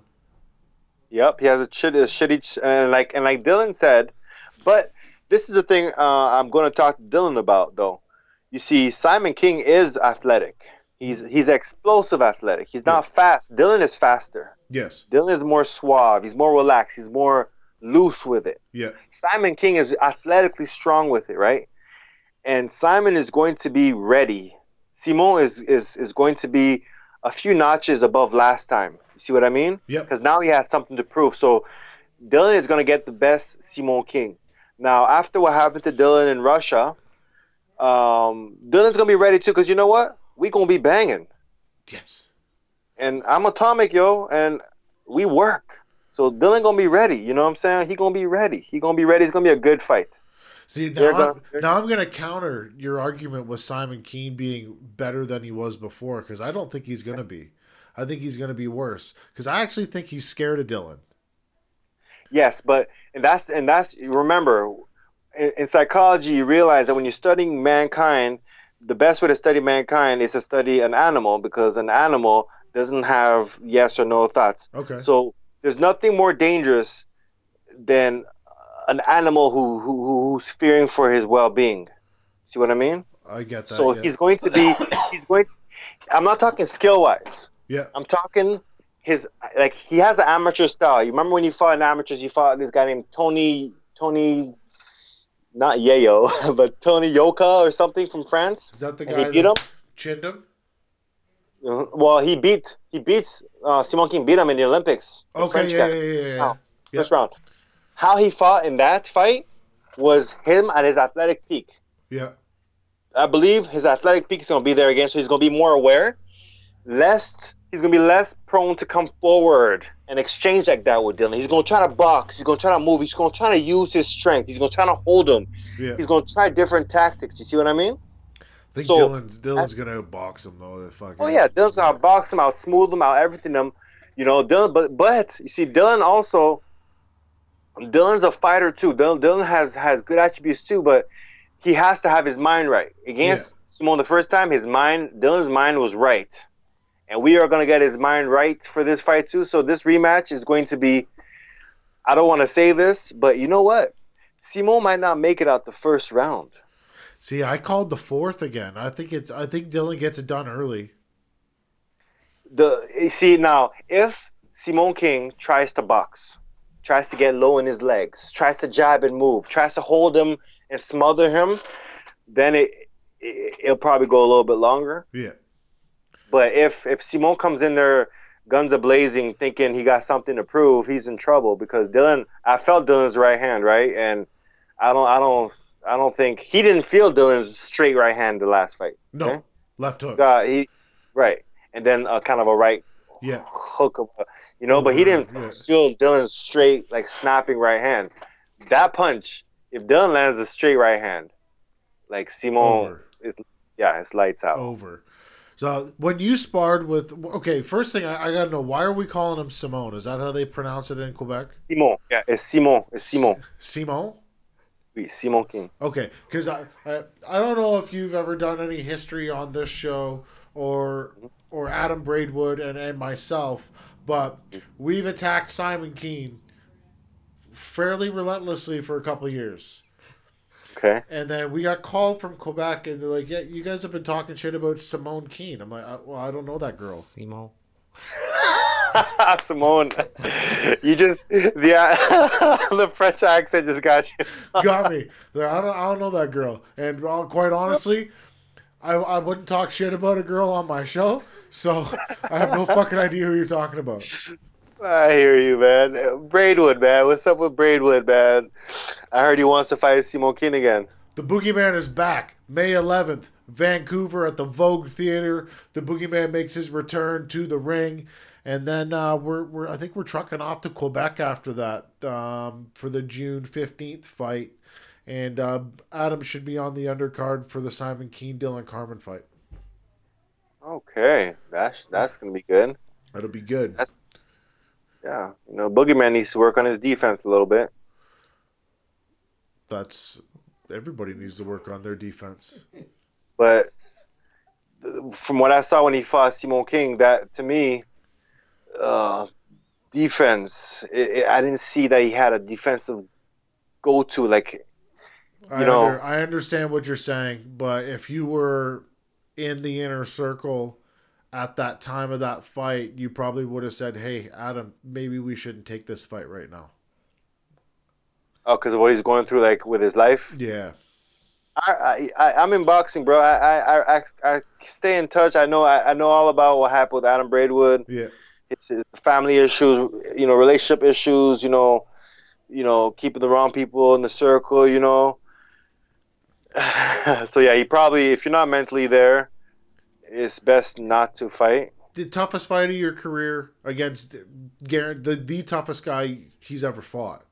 Yep, he has a shitty chin. And like Dylan said, but this is the thing I'm going to talk to Dylan about, though. You see, Simon King is athletic. He's explosive athletic. He's not fast. Dylan is faster. Yes. Dylan is more suave. He's more relaxed. He's more loose with it. Yeah. Simon King is athletically strong with it, right? And Simon is going to be ready. Simon is going to be a few notches above last time. You see what I mean? Yeah. Because now he has something to prove. So Dylan is going to get the best Simon King. Now, after what happened to Dylan in Russia, Dylan's going to be ready too, because you know what? We going to be banging. Yes. And I'm atomic, yo, and we work. So Dylan going to be ready. You know what I'm saying? He going to be ready. He going to be ready. It's going to be a good fight. See, now I'm going to counter your argument with Simon Keane being better than he was before, because I don't think he's going to be. I think he's going to be worse, because I actually think he's scared of Dylan. Yes, but and that's remember – in psychology, you realize that when you're studying mankind, the best way to study mankind is to study an animal, because an animal doesn't have yes or no thoughts. Okay. So there's nothing more dangerous than an animal who's fearing for his well-being. See what I mean? I get that. So he's going to be. I'm not talking skill-wise. Yeah. I'm talking his he has an amateur style. You remember when you fought in amateurs? You fought this guy named Tony. Not Yayo, but Tony Yoka or something from France. Is that the guy that chinned him? Well, Simone King beat him in the Olympics. Okay, yeah. First round. How he fought in that fight was him at his athletic peak. Yeah. I believe his athletic peak is going to be there again, so he's going to be more aware, he's going to be less prone to come forward and exchange like that with Dylan. He's going to try to box. He's going to try to move. He's going to try to use his strength. He's going to try to hold him. Yeah. He's going to try different tactics. You see what I mean? I think Dylan's going to box him, though. Dylan's going to box him out, smooth him out, everything him. You know, Dylan, but you see, Dylan also, Dylan's a fighter, too. Dylan has good attributes, too, but he has to have his mind right. Against Simone the first time, Dylan's mind was right. And we are going to get his mind right for this fight, too. So this rematch is going to be, I don't want to say this, but you know what? Simone might not make it out the first round. See, I called the fourth again. I think Dylan gets it done early. Now, if Simone King tries to box, tries to get low in his legs, tries to jab and move, tries to hold him and smother him, then it'll probably go a little bit longer. Yeah. But if Simone comes in there guns a-blazing thinking he got something to prove, he's in trouble, because Dylan, I felt Dylan's right hand, right? And I don't think he didn't feel Dylan's straight right hand the last fight. No. Okay? Left hook. Right. And then kind of a right hook of but he didn't feel Dylan's straight snapping right hand. That punch, if Dylan lands a straight right hand, Simone it's lights out. Over. So when you sparred with first thing I gotta know, why are we calling him Simone? Is that how they pronounce it in Quebec? Simon, yeah, it's Simon, Simon. Oui, Simone King. Okay, because I don't know if you've ever done any history on this show or Adam Braidwood and myself, but we've attacked Simon Keane fairly relentlessly for a couple years. Okay. And then we got called from Quebec, and they're like, "Yeah, you guys have been talking shit about Simone Keene." I'm like, "Well, I don't know that girl." Simone. Simone. You just the French accent just got you. Got me. I don't know that girl, and quite honestly, I wouldn't talk shit about a girl on my show, so I have no fucking idea who you're talking about. I hear you, man. Braidwood, man. What's up with Braidwood, man? I heard he wants to fight Simone Keene again. The Boogeyman is back. May 11th, Vancouver at the Vogue Theater. The Boogeyman makes his return to the ring. And then I think we're trucking off to Quebec after that for the June 15th fight. And Adam should be on the undercard for the Simon Keene Dylan Carman fight. Okay. That's going to be good. That'll be good. Yeah. You know, Boogeyman needs to work on his defense a little bit. Everybody needs to work on their defense. But from what I saw when he fought Simone Keene, that to me, defense, I didn't see that he had a defensive go-to. Like, I understand what you're saying, but if you were in the inner circle at that time of that fight, you probably would have said, "Hey, Adam, maybe we shouldn't take this fight right now." Oh, because of what he's going through, like with his life. Yeah, I'm in boxing, bro. I stay in touch. I know all about what happened with Adam Braidwood. Yeah, it's family issues, relationship issues, keeping the wrong people in the circle, So yeah, he probably, if you're not mentally there, it's best not to fight. The toughest fight of your career against Garrett, the toughest guy he's ever fought.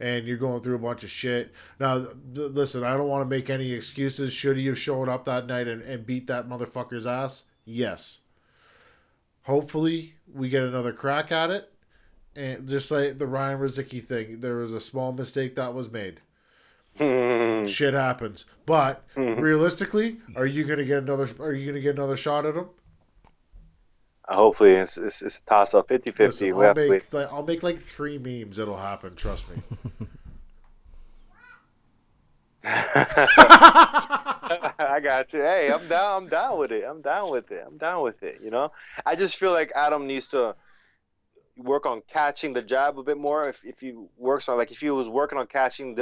And you're going through a bunch of shit. Now, listen, I don't want to make any excuses. Should he have showed up that night and beat that motherfucker's ass? Yes. Hopefully, we get another crack at it. And just like the Ryan Rozicki thing, there was a small mistake that was made. Shit happens. But realistically, are you gonna get another shot at him? Hopefully, it's a toss up 50-50. Listen, I'll make like 3 memes. It'll happen. Trust me. I got you. Hey, I'm down with it. I just feel like Adam needs to work on catching the jab a bit more. If he works on, if he was working on catching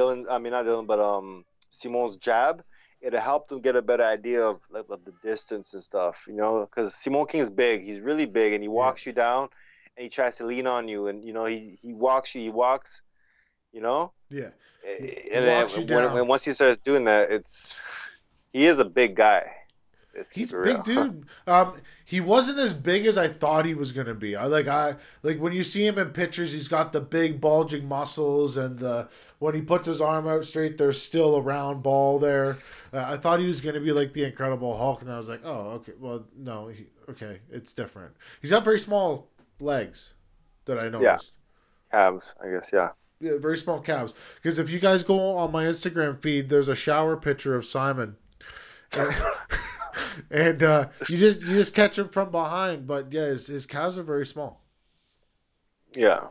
Simone's jab, it helped him get a better idea of the distance and stuff, because Simone King's big. He's really big, and he walks you down, and he tries to lean on you, and he walks you. He walks, Yeah. And then once he starts doing that, he is a big guy. He's a big dude. He wasn't as big as I thought he was gonna be. I when you see him in pictures, he's got the big bulging muscles, and when he puts his arm out straight, there's still a round ball there. I thought he was gonna be like the Incredible Hulk, and I was like, oh, okay, well, no, it's different. He's got very small legs that I noticed. Yeah, calves, I guess. Yeah. Yeah, very small calves. Because if you guys go on my Instagram feed, there's a shower picture of Simon. And you just catch him from behind, but yeah, his calves are very small. Yeah.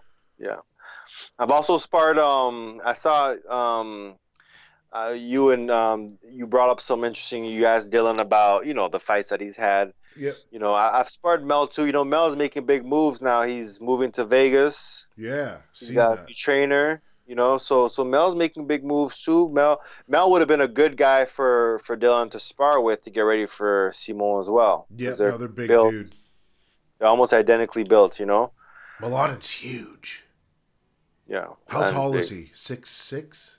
I've also sparred. I saw you and you brought up some interesting. You asked Dylan about the fights that he's had. Yep. I've sparred Mel too. Mel's making big moves now. He's moving to Vegas. Yeah, he's got a new trainer. So Mel's making big moves too. Mel would have been a good guy for Dylan to spar with to get ready for Simone as well. Yeah, another big dude. They're almost identically built, Melon's huge. Yeah. How tall is he? 6'6"?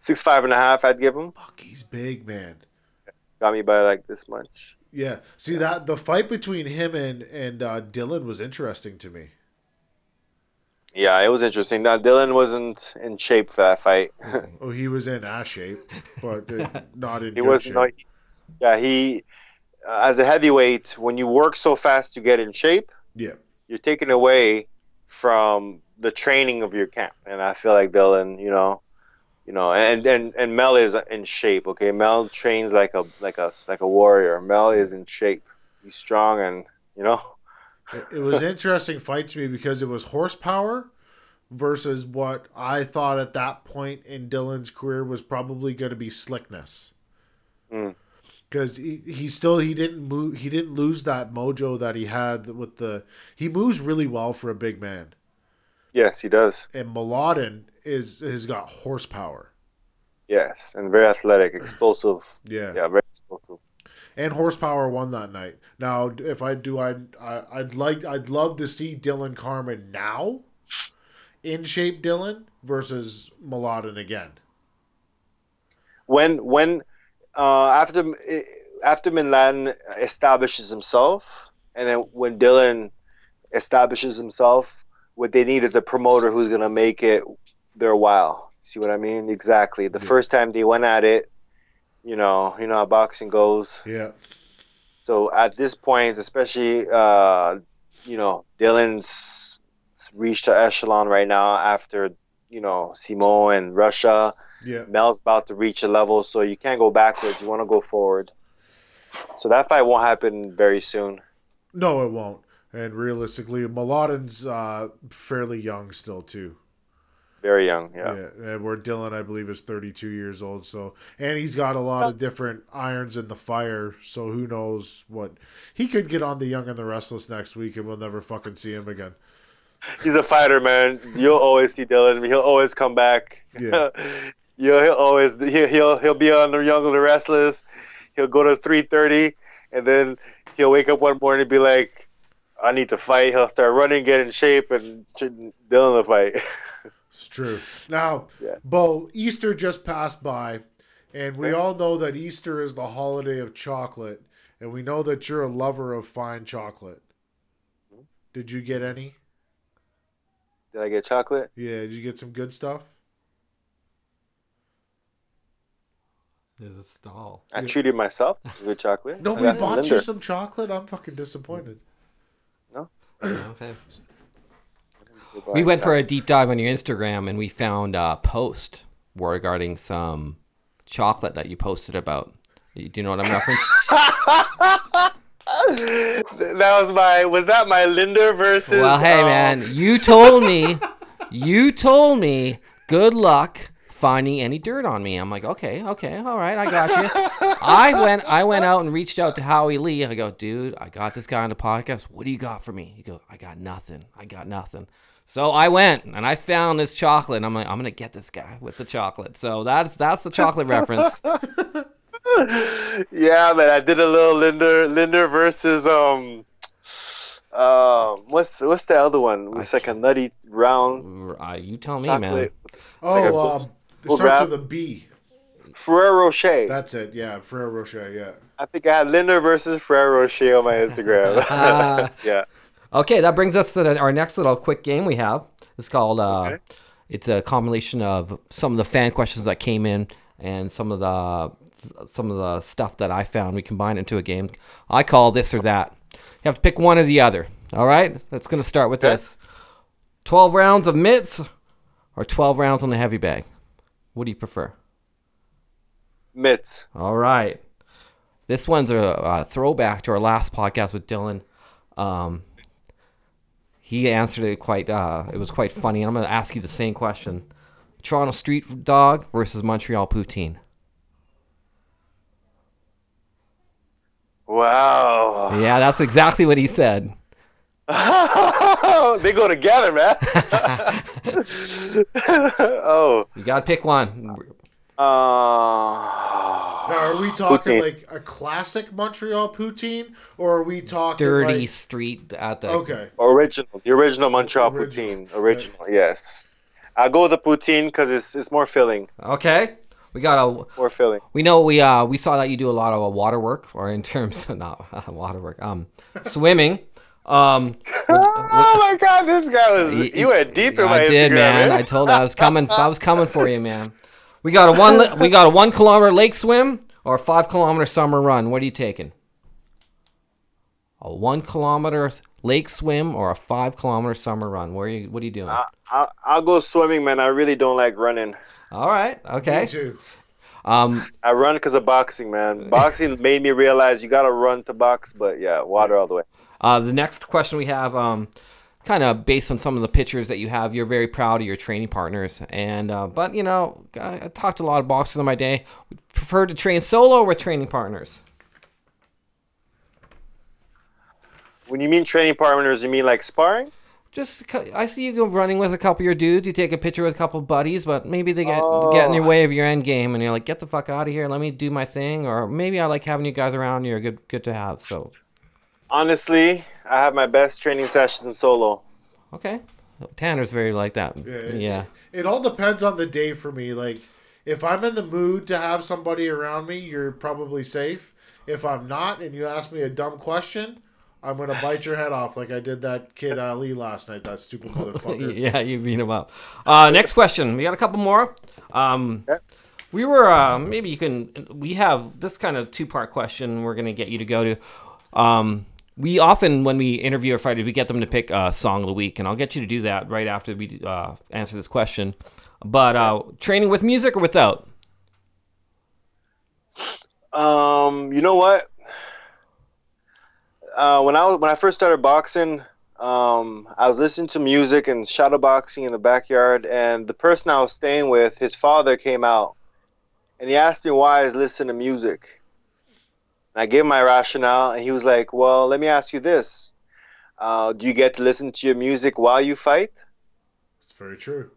6'5.5", I'd give him. Fuck, he's big, man. Got me by like this much. Yeah. See, that the fight between him and Dylan was interesting to me. Yeah, it was interesting. Now, Dylan wasn't in shape for that fight. Oh, he was in ass shape, but not in good shape. As a heavyweight, when you work so fast to get in shape, you're taken away from the training of your camp. And I feel like Dylan, and Mel is in shape, okay? Mel trains like a warrior. Mel is in shape. He's strong and, It was an interesting fight to me because it was horsepower, versus what I thought at that point in Dylan's career was probably going to be slickness. Because he didn't lose that mojo that he had with the, he moves really well for a big man. Yes, he does. And Mladen has got horsepower. Yes, and very athletic, explosive. Yeah, very explosive. And horsepower won that night. Now, if I do, I'd love to see Dylan Carman now, in shape Dylan versus Mladen again. After Mladen establishes himself, and then when Dylan establishes himself, what they need is a promoter who's gonna make it their while. See what I mean? Exactly. The first time they went at it. You know how boxing goes. Yeah. So at this point, especially, Dylan's reached the echelon right now after, Simo and Russia. Yeah. Mel's about to reach a level, so you can't go backwards. You want to go forward. So that fight won't happen very soon. No, it won't. And realistically, Mladen's fairly young still, too. Very young, yeah. Where Dylan, I believe, is 32 years old. So, and he's got a lot of different irons in the fire. So who knows what he could get on the Young and the Restless next week, and we'll never fucking see him again. He's a fighter, man. You'll always see Dylan. He'll always come back. Yeah, he'll be on the Young and the Restless. He'll go to 3:30, and then he'll wake up one morning and be like, "I need to fight." He'll start running, get in shape, and Dylan will fight. It's true. Now, Bo, Easter just passed by, and we all know that Easter is the holiday of chocolate, and we know that you're a lover of fine chocolate. Did you get any? Did I get chocolate? Yeah, did you get some good stuff? There's a stall. I treated myself to some good chocolate. No, we bought you some chocolate? I'm fucking disappointed. No? Okay. We went for a deep dive on your Instagram, and we found a post regarding some chocolate that you posted about. Do you know what I'm referencing? Was that my Lindor versus? Well, hey man, you told me. Good luck finding any dirt on me. I'm like, okay, all right, I got you. I went out and reached out to Howie Lee. I go, dude, I got this guy on the podcast. What do you got for me? He goes, I got nothing. So I went and I found this chocolate. And I'm like, I'm gonna get this guy with the chocolate. So that's the chocolate reference. Yeah, man, I did a little Lindor versus what's the other one? It's like a nutty round. You tell me, chocolate. Man. It starts with a B. Ferrero Rocher. That's it. Yeah, Ferrero Rocher. Yeah. I think I had Lindor versus Ferrero Rocher on my Instagram. Yeah. Okay, that brings us to our next little quick game we have. It's called, It's a compilation of some of the fan questions that came in and some of the stuff that I found. We combined into a game. I call this or that. You have to pick one or the other. All right? That's going to start with this. 12 rounds of mitts or 12 rounds on the heavy bag? What do you prefer? Mitts. All right. This one's a throwback to our last podcast with Dylan. He answered it it was quite funny. I'm going to ask you the same question. Toronto Street Dog versus Montreal Poutine. Wow. Yeah, that's exactly what he said. They go together, man. Oh. You got to pick one. Now, are we talking poutine, like a classic Montreal poutine, or are we talking dirty like... street at the original Montreal poutine? Original, right. Yes. I'll go with the poutine because it's more filling. Okay, we got more filling. We know we saw that you do a lot of water work, or in terms of not water work, swimming. Oh my God, this guy was you went deep in my Instagram. I did, man. I told you I was coming for you, man. We got a 1 kilometer lake swim or a 5 kilometer summer run. What are you taking? A 1 kilometer lake swim or a 5 kilometer summer run. What are you doing? I'll go swimming, man. I really don't like running. All right. Okay. Me too. I run because of boxing, man. Boxing made me realize you got to run to box, but yeah, water all the way. The next question we have, kind of based on some of the pictures that you have, you're very proud of your training partners. And but, you know, I talked a lot of boxers in my day. We prefer to train solo with training partners. When you mean training partners, you mean like sparring? Just, I see you go running with a couple of your dudes. You take a picture with a couple of buddies, but maybe they get in your way of your end game, and you're like, get the fuck out of here. Let me do my thing. Or maybe I like having you guys around. You're good to have. So, honestly, I have my best training sessions solo. Okay. Tanner's very like that. Yeah. It all depends on the day for me. Like, if I'm in the mood to have somebody around me, you're probably safe. If I'm not, and you ask me a dumb question, I'm going to bite your head off like I did that kid Ali last night, that stupid motherfucker. Yeah, you beat him up. Next question. We got a couple more. We were, maybe you can, we have this kind of two-part question we're going to get you to go to. We often, when we interview our fighters, we get them to pick a song of the week, and I'll get you to do that right after we answer this question. But training with music or without? You know what? When I first started boxing, I was listening to music and shadow boxing in the backyard, and the person I was staying with, his father came out, and he asked me why I was listening to music. And I gave him my rationale, and he was like, well, let me ask you this. Do you get to listen to your music while you fight? It's very true.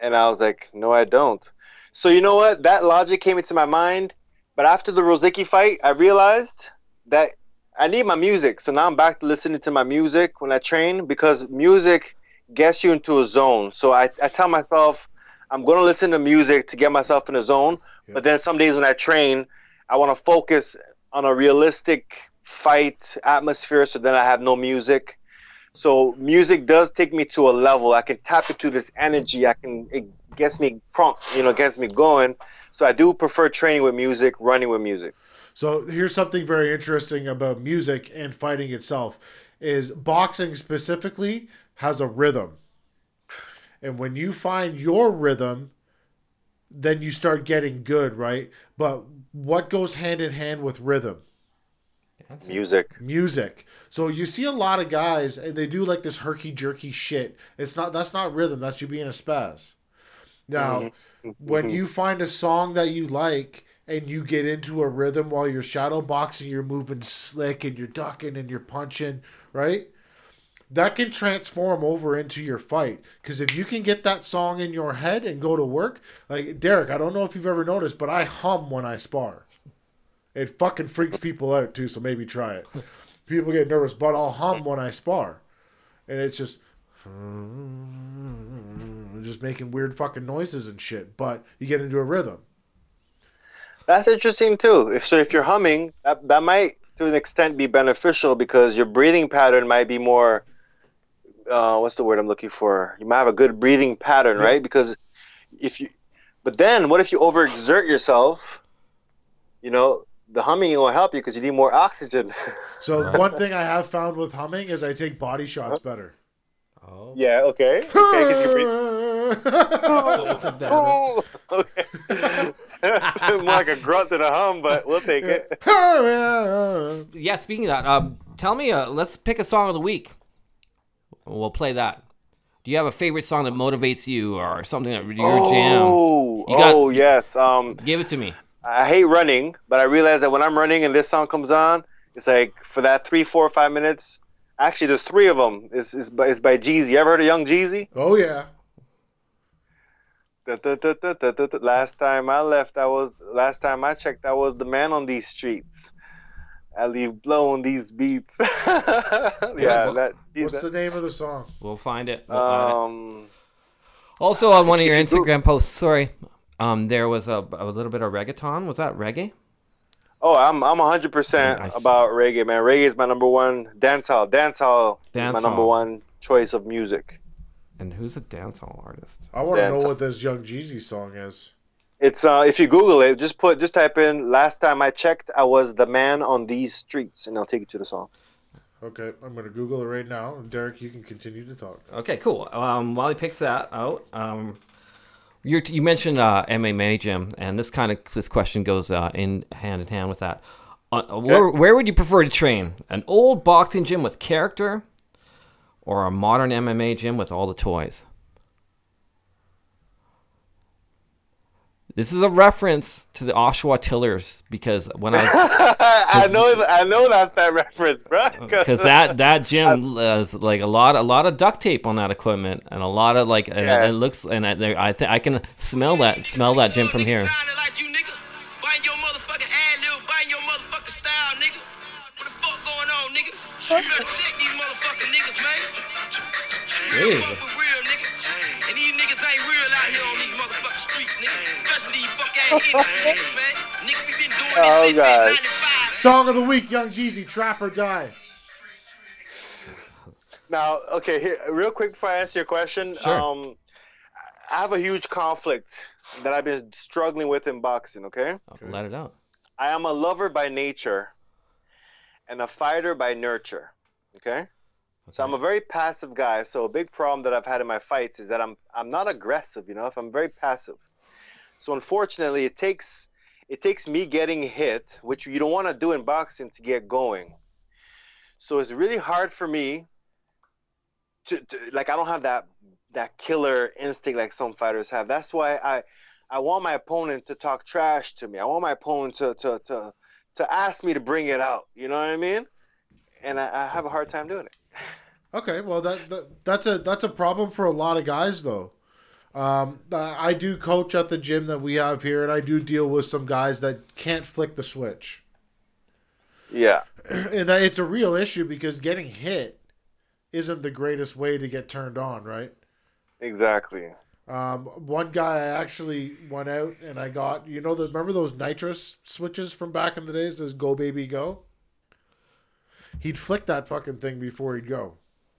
And I was like, no, I don't. So you know what? That logic came into my mind, but after the Rozicki fight, I realized that I need my music, so now I'm back to listening to my music when I train, because music gets you into a zone. So I tell myself I'm going to listen to music to get myself in a zone, but then some days when I train, I want to focus on a realistic fight atmosphere, so then I have no music. So music does take me to a level. I can tap into this energy. It gets me prompt, gets me going. So I do prefer training with music, running with music. So here's something very interesting about music and fighting itself is boxing specifically has a rhythm. And when you find your rhythm, then you start getting good, right? But what goes hand in hand with rhythm? Music. So you see a lot of guys, and they do like this herky-jerky shit. That's not rhythm. That's you being a spaz. Now, when you find a song that you like, and you get into a rhythm while you're shadow boxing, you're moving slick and you're ducking and you're punching, right? That can transform over into your fight. Because if you can get that song in your head and go to work, like Derek, I don't know if you've ever noticed, but I hum when I spar. It fucking freaks people out too, so maybe try it. People get nervous, but I'll hum when I spar. And it's just making weird fucking noises and shit, but you get into a rhythm. That's interesting too. If you're humming, that might to an extent be beneficial because your breathing pattern might be more. What's the word I'm looking for? You might have a good breathing pattern, right? Because but then what if you overexert yourself? The humming will help you because you need more oxygen. So one thing I have found with humming is I take body shots better. Oh. Yeah. Okay. Okay. It's more like a grunt than a hum, but we'll take it. Yeah. Speaking of that, tell me. Let's pick a song of the week. We'll play that. Do you have a favorite song that motivates you, or something that your jam? Yes. Give it to me. I hate running, but I realize that when I'm running and this song comes on, it's like for that 3, 4, 5 minutes. Actually, there's 3 of them. It's by Jeezy. You ever heard of Young Jeezy? Oh, yeah. Last time I checked, I was the man on these streets. I leave blow on these beats. What's the name of the song? We'll find it. Also, on one of your Instagram posts, there was a little bit of reggaeton. Was that reggae? Oh, I'm 100% about reggae, man. Reggae is my number one. Dancehall is my number one choice of music. And who's a dancehall artist? I want to know what this Young Jeezy song is. It's if you Google it, just type in "Last time I checked, I was the man on these streets," and I'll take you to the song. Okay, I'm gonna Google it right now. Derek, you can continue to talk. Okay, cool. While he picks that out, You mentioned MMA, Jim, and this question goes in hand with that. Where would you prefer to train? An old boxing gym with character, or a modern MMA gym with all the toys. This is a reference to the Oshawa Tillers because when I was, I know that's that reference, bro. Because that gym has like a lot of duct tape on that equipment and a lot of like yeah. It looks and I can smell that gym from here. Jeez. Oh God! Song of the week, Young Jeezy, Trap or Die. Now, okay, here, real quick before I answer your question, sure. I have a huge conflict that I've been struggling with in boxing. Okay, let it out. I am a lover by nature, and a fighter by nurture. Okay, so I'm a very passive guy. So a big problem that I've had in my fights is that I'm not aggressive enough. I'm very passive. So unfortunately, it takes me getting hit, which you don't want to do in boxing, to get going. So it's really hard for me to like I don't have that killer instinct like some fighters have. That's why I want my opponent to talk trash to me. I want my opponent to ask me to bring it out. You know what I mean? And I have a hard time doing it. Okay, well that's a problem for a lot of guys though. I do coach at the gym that we have here, and I do deal with some guys that can't flick the switch. Yeah. And it's a real issue because getting hit isn't the greatest way to get turned on, right? Exactly. One guy I actually went out and I got, remember those nitrous switches from back in the days? This Go Baby Go? He'd flick that fucking thing before he'd go.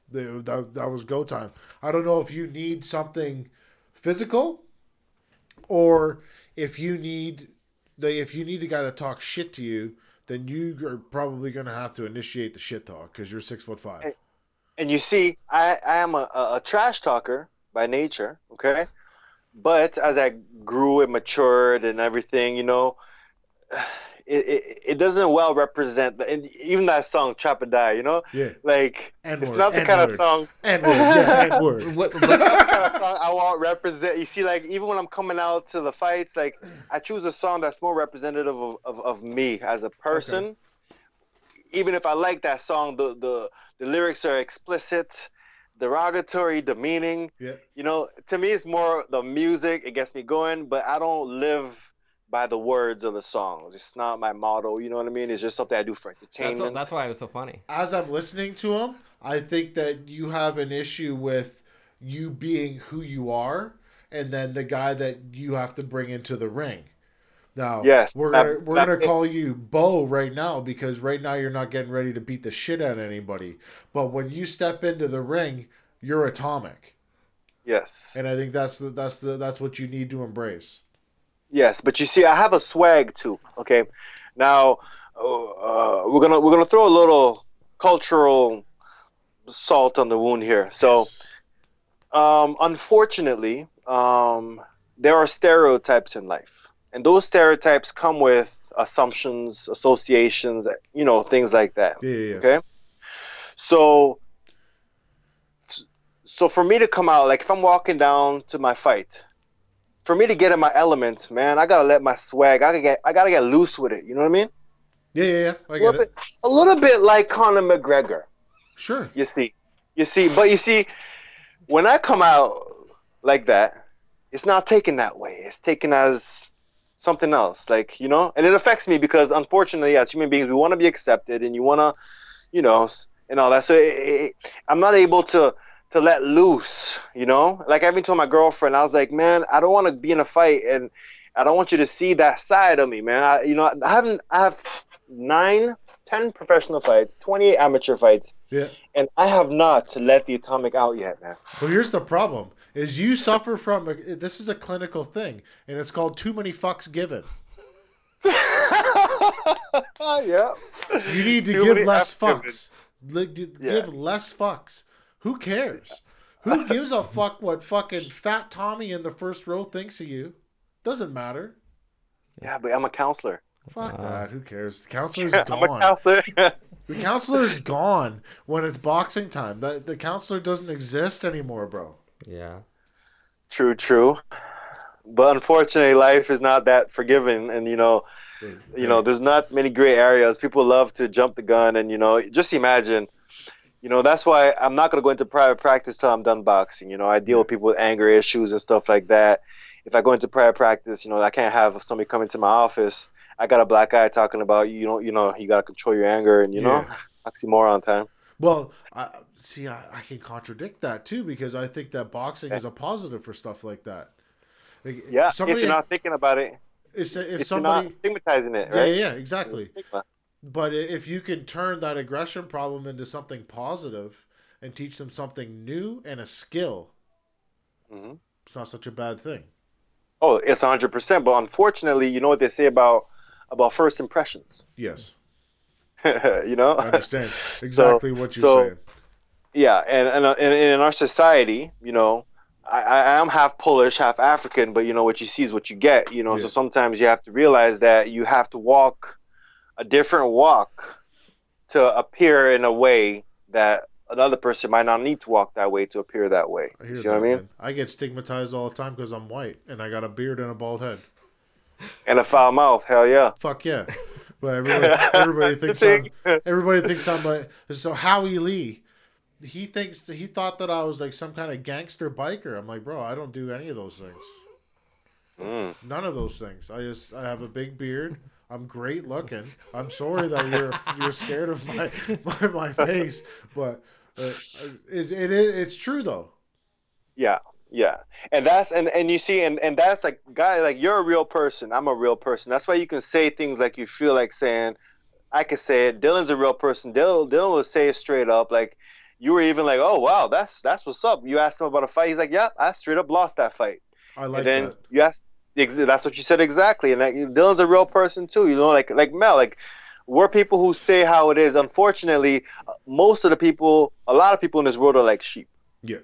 That was go time. I don't know if you need something physical, or if you need the guy to talk shit to you, then you are probably going to have to initiate the shit talk because you're 6'5". And you see, I am a trash talker by nature, okay? But as I grew and matured and everything, it doesn't well represent and even that song "Trap or Die," Yeah. Like N-word, it's not the N-word. Kind of song. N-word, yeah, N-word. It's not the kind of song I want represent. You see, like even when I'm coming out to the fights, like I choose a song that's more representative of me as a person. Okay. Even if I like that song, the lyrics are explicit, derogatory, demeaning. Yeah. To me, it's more the music. It gets me going, but I don't live by the words of the songs. It's not my motto, you know what I mean? It's just something I do for entertainment. That's why it was so funny. As I'm listening to him, I think that you have an issue with you being who you are and then the guy that you have to bring into the ring. Now, yes, we're going to call you Bo right now because right now you're not getting ready to beat the shit out of anybody. But when you step into the ring, you're atomic. Yes. And I think that's what you need to embrace. Yes, but you see, I have a swag too. Okay, now we're gonna throw a little cultural salt on the wound here. So, unfortunately, there are stereotypes in life, and those stereotypes come with assumptions, associations, things like that. Yeah. Okay, so for me to come out, like if I'm walking down to my fight. For me to get in my element, man, I gotta let my swag. I gotta get loose with it. You know what I mean? Yeah. A little bit like Conor McGregor. Sure. You see, when I come out like that, it's not taken that way. It's taken as something else, and it affects me because, unfortunately, as human beings, we want to be accepted, and you want to, and all that. So I'm not able to let loose, Like I even told my girlfriend, I was like, man, I don't want to be in a fight, and I don't want you to see that side of me, man. I have 9, 10 professional fights, 28 amateur fights, yeah, and I have not let the atomic out yet, man. Well, here's the problem: is you suffer from this is a clinical thing, and it's called too many fucks given. Yeah. You need to give less fucks. Give less fucks. Who cares? Who gives a fuck what fucking fat Tommy in the first row thinks of you? Doesn't matter. Yeah, but I'm a counselor. Fuck that. Who cares? The counselor's gone. I'm a counselor. The counselor is gone when it's boxing time. The counselor doesn't exist anymore, bro. Yeah. True, true. But unfortunately, life is not that forgiving, and you know, there's not many gray areas. People love to jump the gun, and just imagine. That's why I'm not going to go into private practice till I'm done boxing. I deal with people with anger issues and stuff like that. If I go into private practice, I can't have somebody come into my office. I got a black guy talking about, you got to control your anger and, oxymoron time. Well, I can contradict that too, because I think that boxing is a positive for stuff like that. Like, if you're not thinking about it. If somebody, you're not stigmatizing it, right? Yeah, exactly. But if you can turn that aggression problem into something positive and teach them something new and a skill, mm-hmm. It's not such a bad thing. Oh, it's 100%. But unfortunately, you know what they say about first impressions. Yes. I understand exactly what you're saying. Yeah, and in our society, I am half Polish, half African, but what you see is what you get. So sometimes you have to realize that you have to walk a different walk to appear in a way that another person might not need to walk that way to appear that way. You know what I mean? Man. I get stigmatized all the time because I'm white and I got a beard and a bald head. And a foul mouth. Hell yeah. Fuck yeah. But everybody thinks I'm like... So Howie Lee, he thought that I was like some kind of gangster biker. I'm like, bro, I don't do any of those things. None of those things. I have a big beard. I'm great looking. I'm sorry that you're scared of my face, but it's true though. Yeah, and that's and you see, and that's like, guy, like you're a real person. I'm a real person. That's why you can say things like you feel like saying. I could say it. Dylan's a real person. Dylan will say it straight up. Like you were even like, oh wow, that's what's up. You asked him about a fight. He's like, yeah, I straight up lost that fight. I like that. And then you asked. That's what you said exactly, and Dylan's a real person too. Like Mel, like we're people who say how it is. Unfortunately, a lot of people in this world are like sheep. Yeah,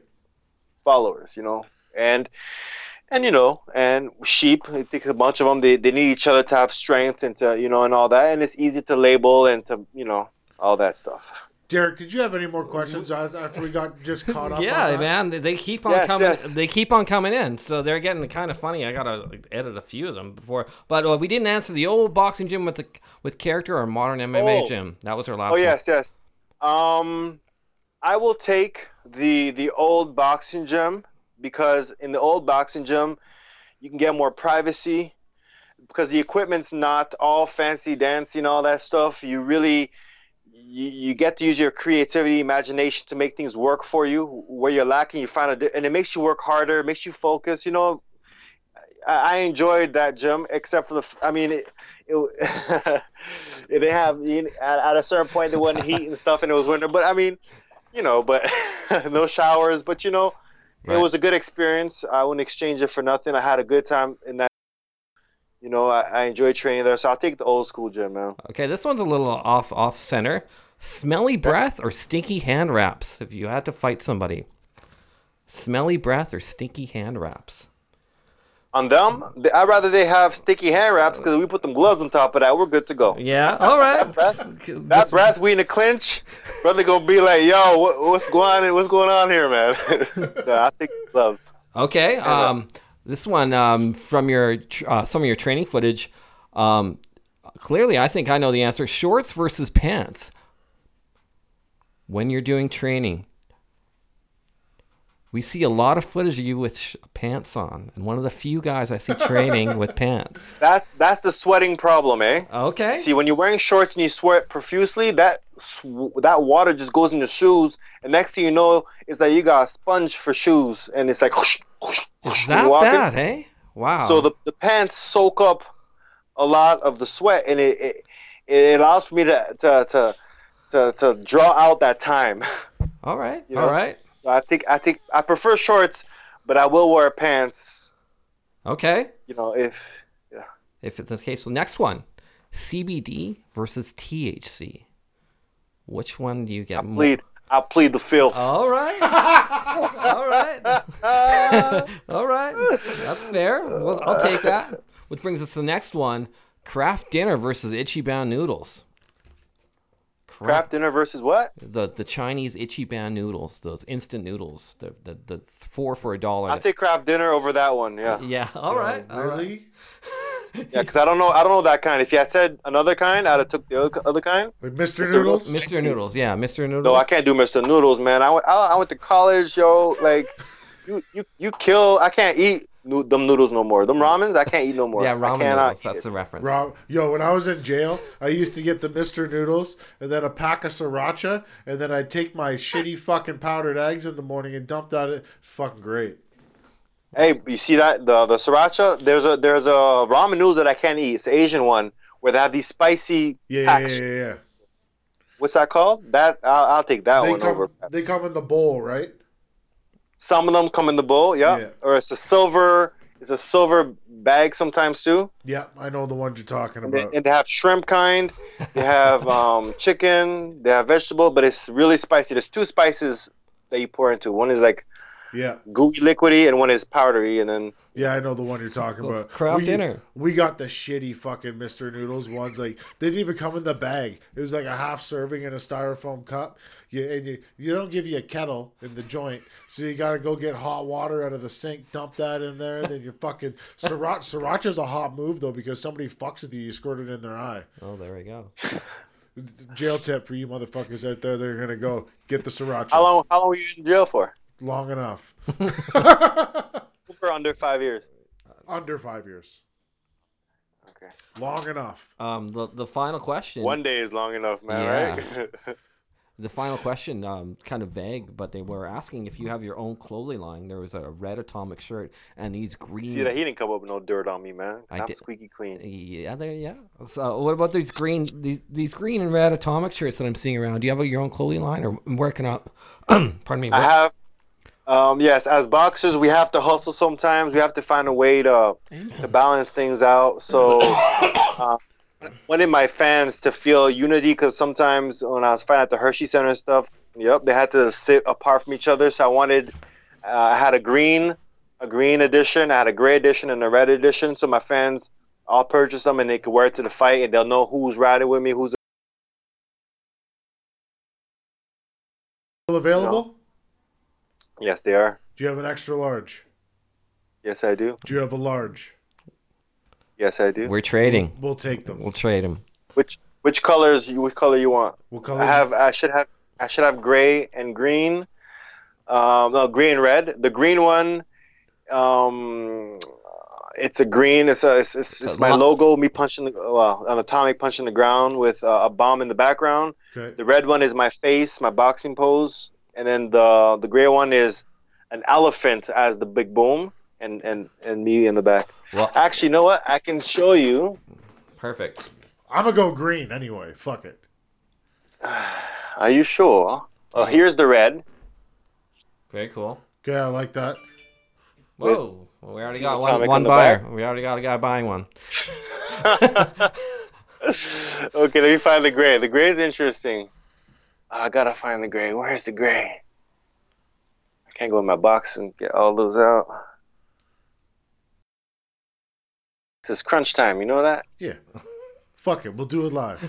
followers, and sheep. I think a bunch of them they need each other to have strength and to and all that, and it's easy to label and to all that stuff. Derek, did you have any more questions after we got just caught up? Yeah, on that? Man, they keep on coming. Yes. They keep on coming in, so they're getting kind of funny. I gotta edit a few of them before, but we didn't answer the old boxing gym with character or modern MMA gym. That was our last. Oh yes. I will take the old boxing gym because in the old boxing gym, you can get more privacy because the equipment's not all fancy dancy and all that stuff. You get to use your creativity, imagination to make things work for you where you're lacking. You find and it makes you work harder, it makes you focus. I enjoyed that gym, except for they have at a certain point they wasn't heat and stuff, and it was winter. But but no showers. But It was a good experience. I wouldn't exchange it for nothing. I had a good time in that. I enjoy training there, so I'll take the old school gym, man. Okay, this one's a little off center. Smelly breath or stinky hand wraps if you had to fight somebody? Smelly breath or stinky hand wraps? On them, I'd rather they have sticky hand wraps because we put them gloves on top of that. We're good to go. Yeah, all right. that breath, we in a clinch. Brother gonna be like, yo, what's going on here, man? No, I'll take the gloves. Okay, This one from your some of your training footage, clearly I think I know the answer. Shorts versus pants. When you're doing training, we see a lot of footage of you with pants on, and one of the few guys I see training with pants. That's the sweating problem, eh? Okay. See, when you're wearing shorts and you sweat profusely, that water just goes in your shoes, and next thing you know is that you got a sponge for shoes, and it's like. Is that bad, eh? Wow. So the pants soak up a lot of the sweat, and it allows for me to draw out that time. All right. All right. So I think I prefer shorts, but I will wear pants. Okay. If it's the case. So next one, CBD versus THC. Which one do you get more? I'll plead the fifth. All right. All right. That's fair. I'll take that. Which brings us to the next one, Kraft Dinner versus Ichiban Noodles. crap. Kraft Dinner versus what? The Chinese Ichiban noodles, those instant noodles, the $4 for $1. I'll take Kraft Dinner over that one. Yeah. Yeah. All right. Yeah, because I don't know that kind. If you had said another kind, I'd have took the other kind. Mr. Noodles? Mr. Noodles, yeah, Mr. Noodles. No, I can't do Mr. Noodles, man. I went to college, yo. Like, you kill. I can't eat them noodles no more. Them ramens, I can't eat no more. Yeah, ramen noodles, that's the reference. Yo, when I was in jail, I used to get the Mr. Noodles and then a pack of sriracha, and then I'd take my shitty fucking powdered eggs in the morning and dump that. It's fucking great. Hey, you see that the sriracha? There's a ramen noodles that I can't eat. It's the Asian one where they have these spicy packs. Yeah. What's that called? That I'll take that one over. They come in the bowl, right? Some of them come in the bowl, yeah. Or it's a silver bag sometimes too. Yeah, I know the ones you're talking about. And they have shrimp kind. They have chicken. They have vegetable, but it's really spicy. There's two spices that you pour into. One is like. Yeah, gooey liquidy, and one is powdery, and then I know the one you're talking about. Kraft Dinner. We got the shitty fucking Mr. Noodles ones. Like they didn't even come in the bag. It was like a half serving in a styrofoam cup. You don't give you a kettle in the joint, so you gotta go get hot water out of the sink, dump that in there, and then you fucking sriracha's a hot move though because somebody fucks with you, you squirt it in their eye. Oh, there we go. Jail tip for you motherfuckers out there. They're gonna go get the sriracha. How long were you in jail for? Long enough. For under 5 years. Under 5 years. Okay. Long enough. The final question. One day is long enough, man. Yeah. Right? The final question, kind of vague, but they were asking if you have your own clothing line. There was a red atomic shirt and these green. See that he didn't come up with no dirt on me, man. I'm squeaky clean. Yeah, yeah. So what about these green, these green and red atomic shirts that I'm seeing around? Do you have your own clothing line, or working up? Pardon me. I have. Yes, as boxers, we have to hustle sometimes. We have to find a way to balance things out. So I wanted my fans to feel unity because sometimes when I was fighting at the Hershey Center and stuff, they had to sit apart from each other. So I wanted I had a green edition, I had a gray edition, and a red edition. So my fans all purchased them, and they could wear it to the fight, and they'll know who's riding with me, who's available. Yes, they are. Do you have an extra large? Yes, I do. Do you have a large? Yes, I do. We're trading. We'll take them. We'll trade them. Which colors? Which color you want? What colors? I should have gray and green. No, gray and red. The green one. It's a green. It's my logo. Me punching an atomic punch in the ground with a bomb in the background. Okay. The red one is my face, my boxing pose. And then the gray one is an elephant as the big boom and me in the back. Well, actually, you know what? I can show you. Perfect. I'm going to go green anyway. Fuck it. Are you sure? Oh, here's the red. Very cool. Yeah, I like that. Whoa. Well, we already got one buyer. We already got a guy buying one. Okay, let me find the gray. The gray is interesting. I gotta find the gray. Where's the gray? I can't go in my box and get all those out. This is crunch time. You know that? Yeah. Fuck it. We'll do it live.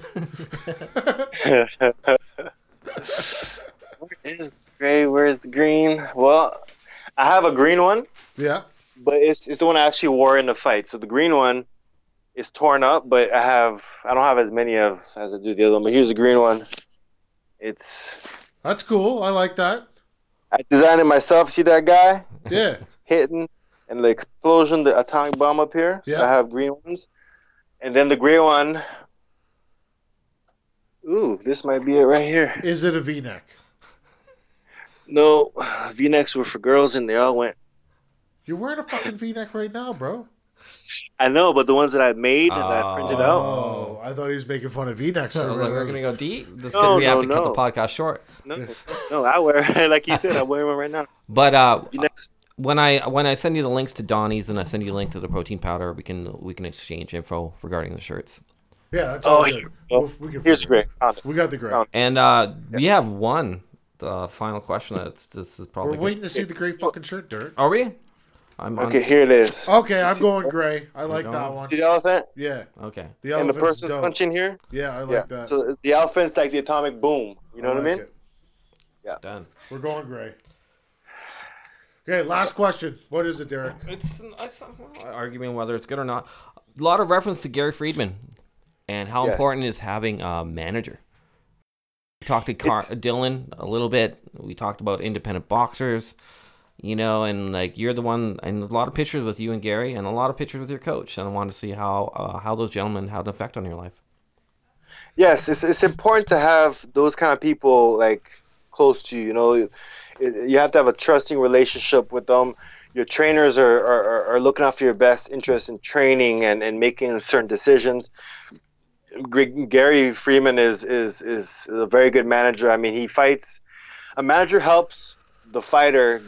Where is the gray? Where is the green? Well, I have a green one. Yeah. But it's the one I actually wore in the fight. So the green one is torn up, but I don't have as many of as I do the other one. But here's the green one. That's cool. I like that. I designed it myself. See that guy? Yeah. Hitting and the explosion, the atomic bomb up here. So yeah. I have green ones. And then the gray one. Ooh, this might be it right here. Is it a V-neck? No. V-necks were for girls and they all went. You're wearing a fucking V-neck right now, bro. I know, but the ones that I made and that I printed out. Oh, I thought he was making fun of V-necks. So like we're gonna go deep. We have to cut the podcast short. No, I wear like you said. I wear one right now. But when I send you the links to Donnie's and I send you a link to the protein powder, we can exchange info regarding the shirts. Yeah, that's all good. Here's great. We got the gray. And we have one final question. This is probably we're waiting to see the gray fucking shirt, Derek. Are we? Okay, here it is. Okay, I'm going gray. I like that one. See the elephant? Yeah. Okay. The elephant. And the person's punching here? Yeah, I like that. So the elephant's like the atomic boom. You know what I mean? It. Yeah. Done. We're going gray. Okay, last question. What is it, Derek? It's arguing whether it's good or not. A lot of reference to Gary Freeman and how important is having a manager. We talked to Dylan a little bit. We talked about independent boxers. You know, and like you're the one, and a lot of pictures with you and Gary, and a lot of pictures with your coach. And I wanted to see how those gentlemen had an effect on your life. Yes, it's important to have those kind of people like close to you. You know, you have to have a trusting relationship with them. Your trainers are looking out for your best interest in training and making certain decisions. Gary Freeman is a very good manager. I mean, he fights. A manager helps the fighter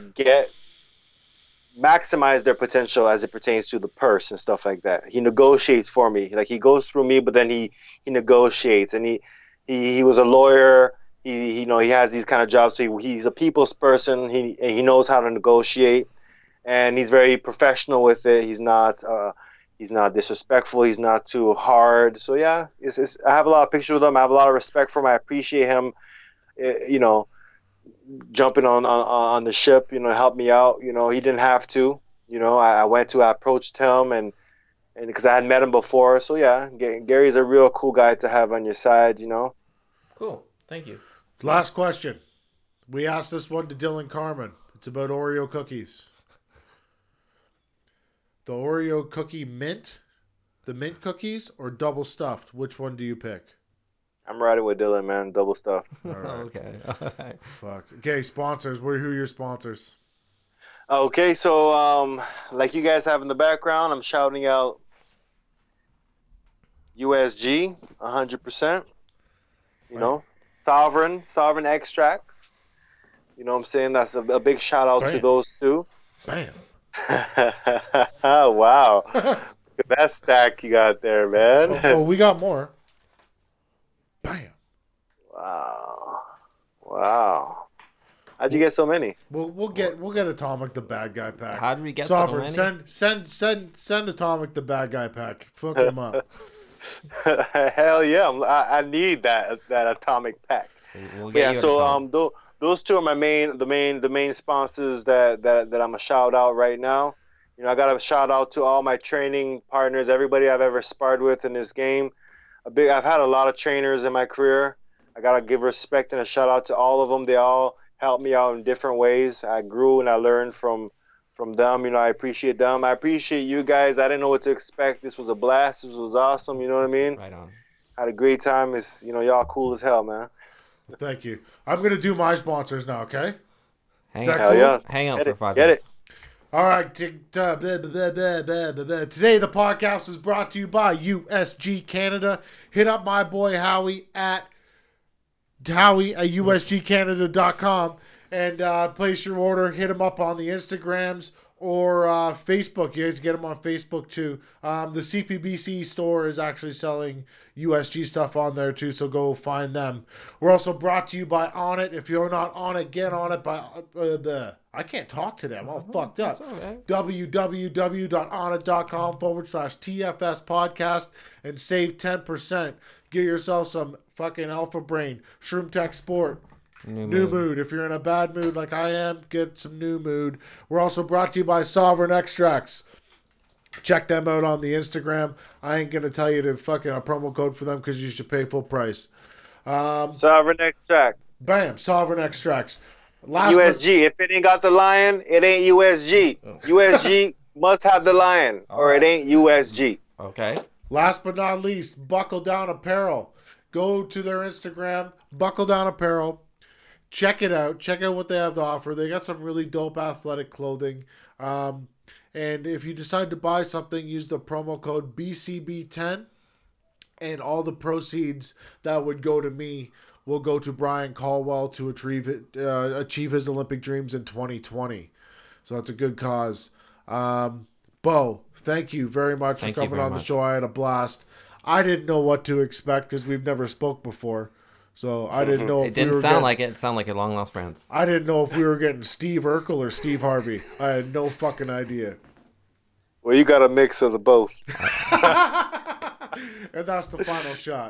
maximize their potential as it pertains to the purse and stuff like that. He negotiates for me. Like, he goes through me, but then he negotiates. And he was a lawyer. He you know, he has these kind of jobs. So he's a people's person. He knows how to negotiate, and he's very professional with it. He's not disrespectful. He's not too hard. So yeah, I have a lot of pictures with him. I have a lot of respect for him. I appreciate him. You know, jumping on the ship, you know, help me out. You know, he didn't have to. You know, I approached him, and because I had met him before. So yeah, Gary's a real cool guy to have on your side. You know. Cool. Thank you. Last question. We asked this one to Dylan Carman. It's about Oreo cookies. The Oreo cookie mint, the mint cookies, or double stuffed? Which one do you pick? I'm riding with Dylan, man. Double stuff. All right. Okay. All right. Fuck. Okay, sponsors. Who are your sponsors? Okay, so like you guys have in the background, I'm shouting out USG 100%. You know, Sovereign Extracts. You know what I'm saying? That's a big shout out to those two. Bam. Wow. Look at that stack you got there, man. Oh, we got more. Bam! Wow! How'd you get so many? We'll get Atomic the Bad Guy pack. How did we get Sovereign, so many? Send Atomic the Bad Guy pack. Fuck him up. Hell yeah! I need that Atomic pack. Those two are my main sponsors that I'm a shout out right now. You know, I got a shout out to all my training partners, everybody I've ever sparred with in this game. I've had a lot of trainers in my career. I gotta give respect and a shout out to all of them. They all helped me out in different ways. I grew and I learned from them. You know, I appreciate them. I appreciate you guys. I didn't know what to expect. This was a blast. This was awesome. You know what I mean? Right on. Had a great time. It's, you know, y'all cool as hell, man. Well, thank you. I'm gonna do my sponsors now. Okay. Hang out for 5 minutes. Get it. All right, today the podcast is brought to you by USG Canada. Hit up my boy Howie at howie@usgcanada.com and place your order. Hit him up on the Instagrams or Facebook. You guys get him on Facebook too. The CPBC store is actually selling USG stuff on there too, so go find them. We're also brought to you by Onnit. If you're not on it, get on it by I can't talk today. I'm all fucked up. Right. www.onnit.com/TFS podcast and save 10%. Get yourself some fucking Alpha Brain, Shroom Tech Sport, New Mood. If you're in a bad mood like I am, get some New Mood. We're also brought to you by Sovereign Extracts. Check them out on the Instagram. I ain't going to tell you to fucking a promo code for them because you should pay full price. Sovereign Extracts. Bam, Sovereign Extracts. USG. If it ain't got the lion, it ain't USG. Oh. USG must have the lion, or it ain't USG. Okay. Last but not least, Buckle Down Apparel. Go to their Instagram, Buckle Down Apparel. Check it out. Check out what they have to offer. They got some really dope athletic clothing. And if you decide to buy something, use the promo code BCB10, and all the proceeds that would go to me will go to Brian Caldwell to achieve his Olympic dreams in 2020. So that's a good cause. Bo, thank you very much for coming on the show. I had a blast. I didn't know what to expect because we've never spoke before. So I didn't know. If it didn't sound like it. It sounded like your long lost friends. I didn't know if we were getting Steve Urkel or Steve Harvey. I had no fucking idea. Well, you got a mix of the both. And that's the final shot.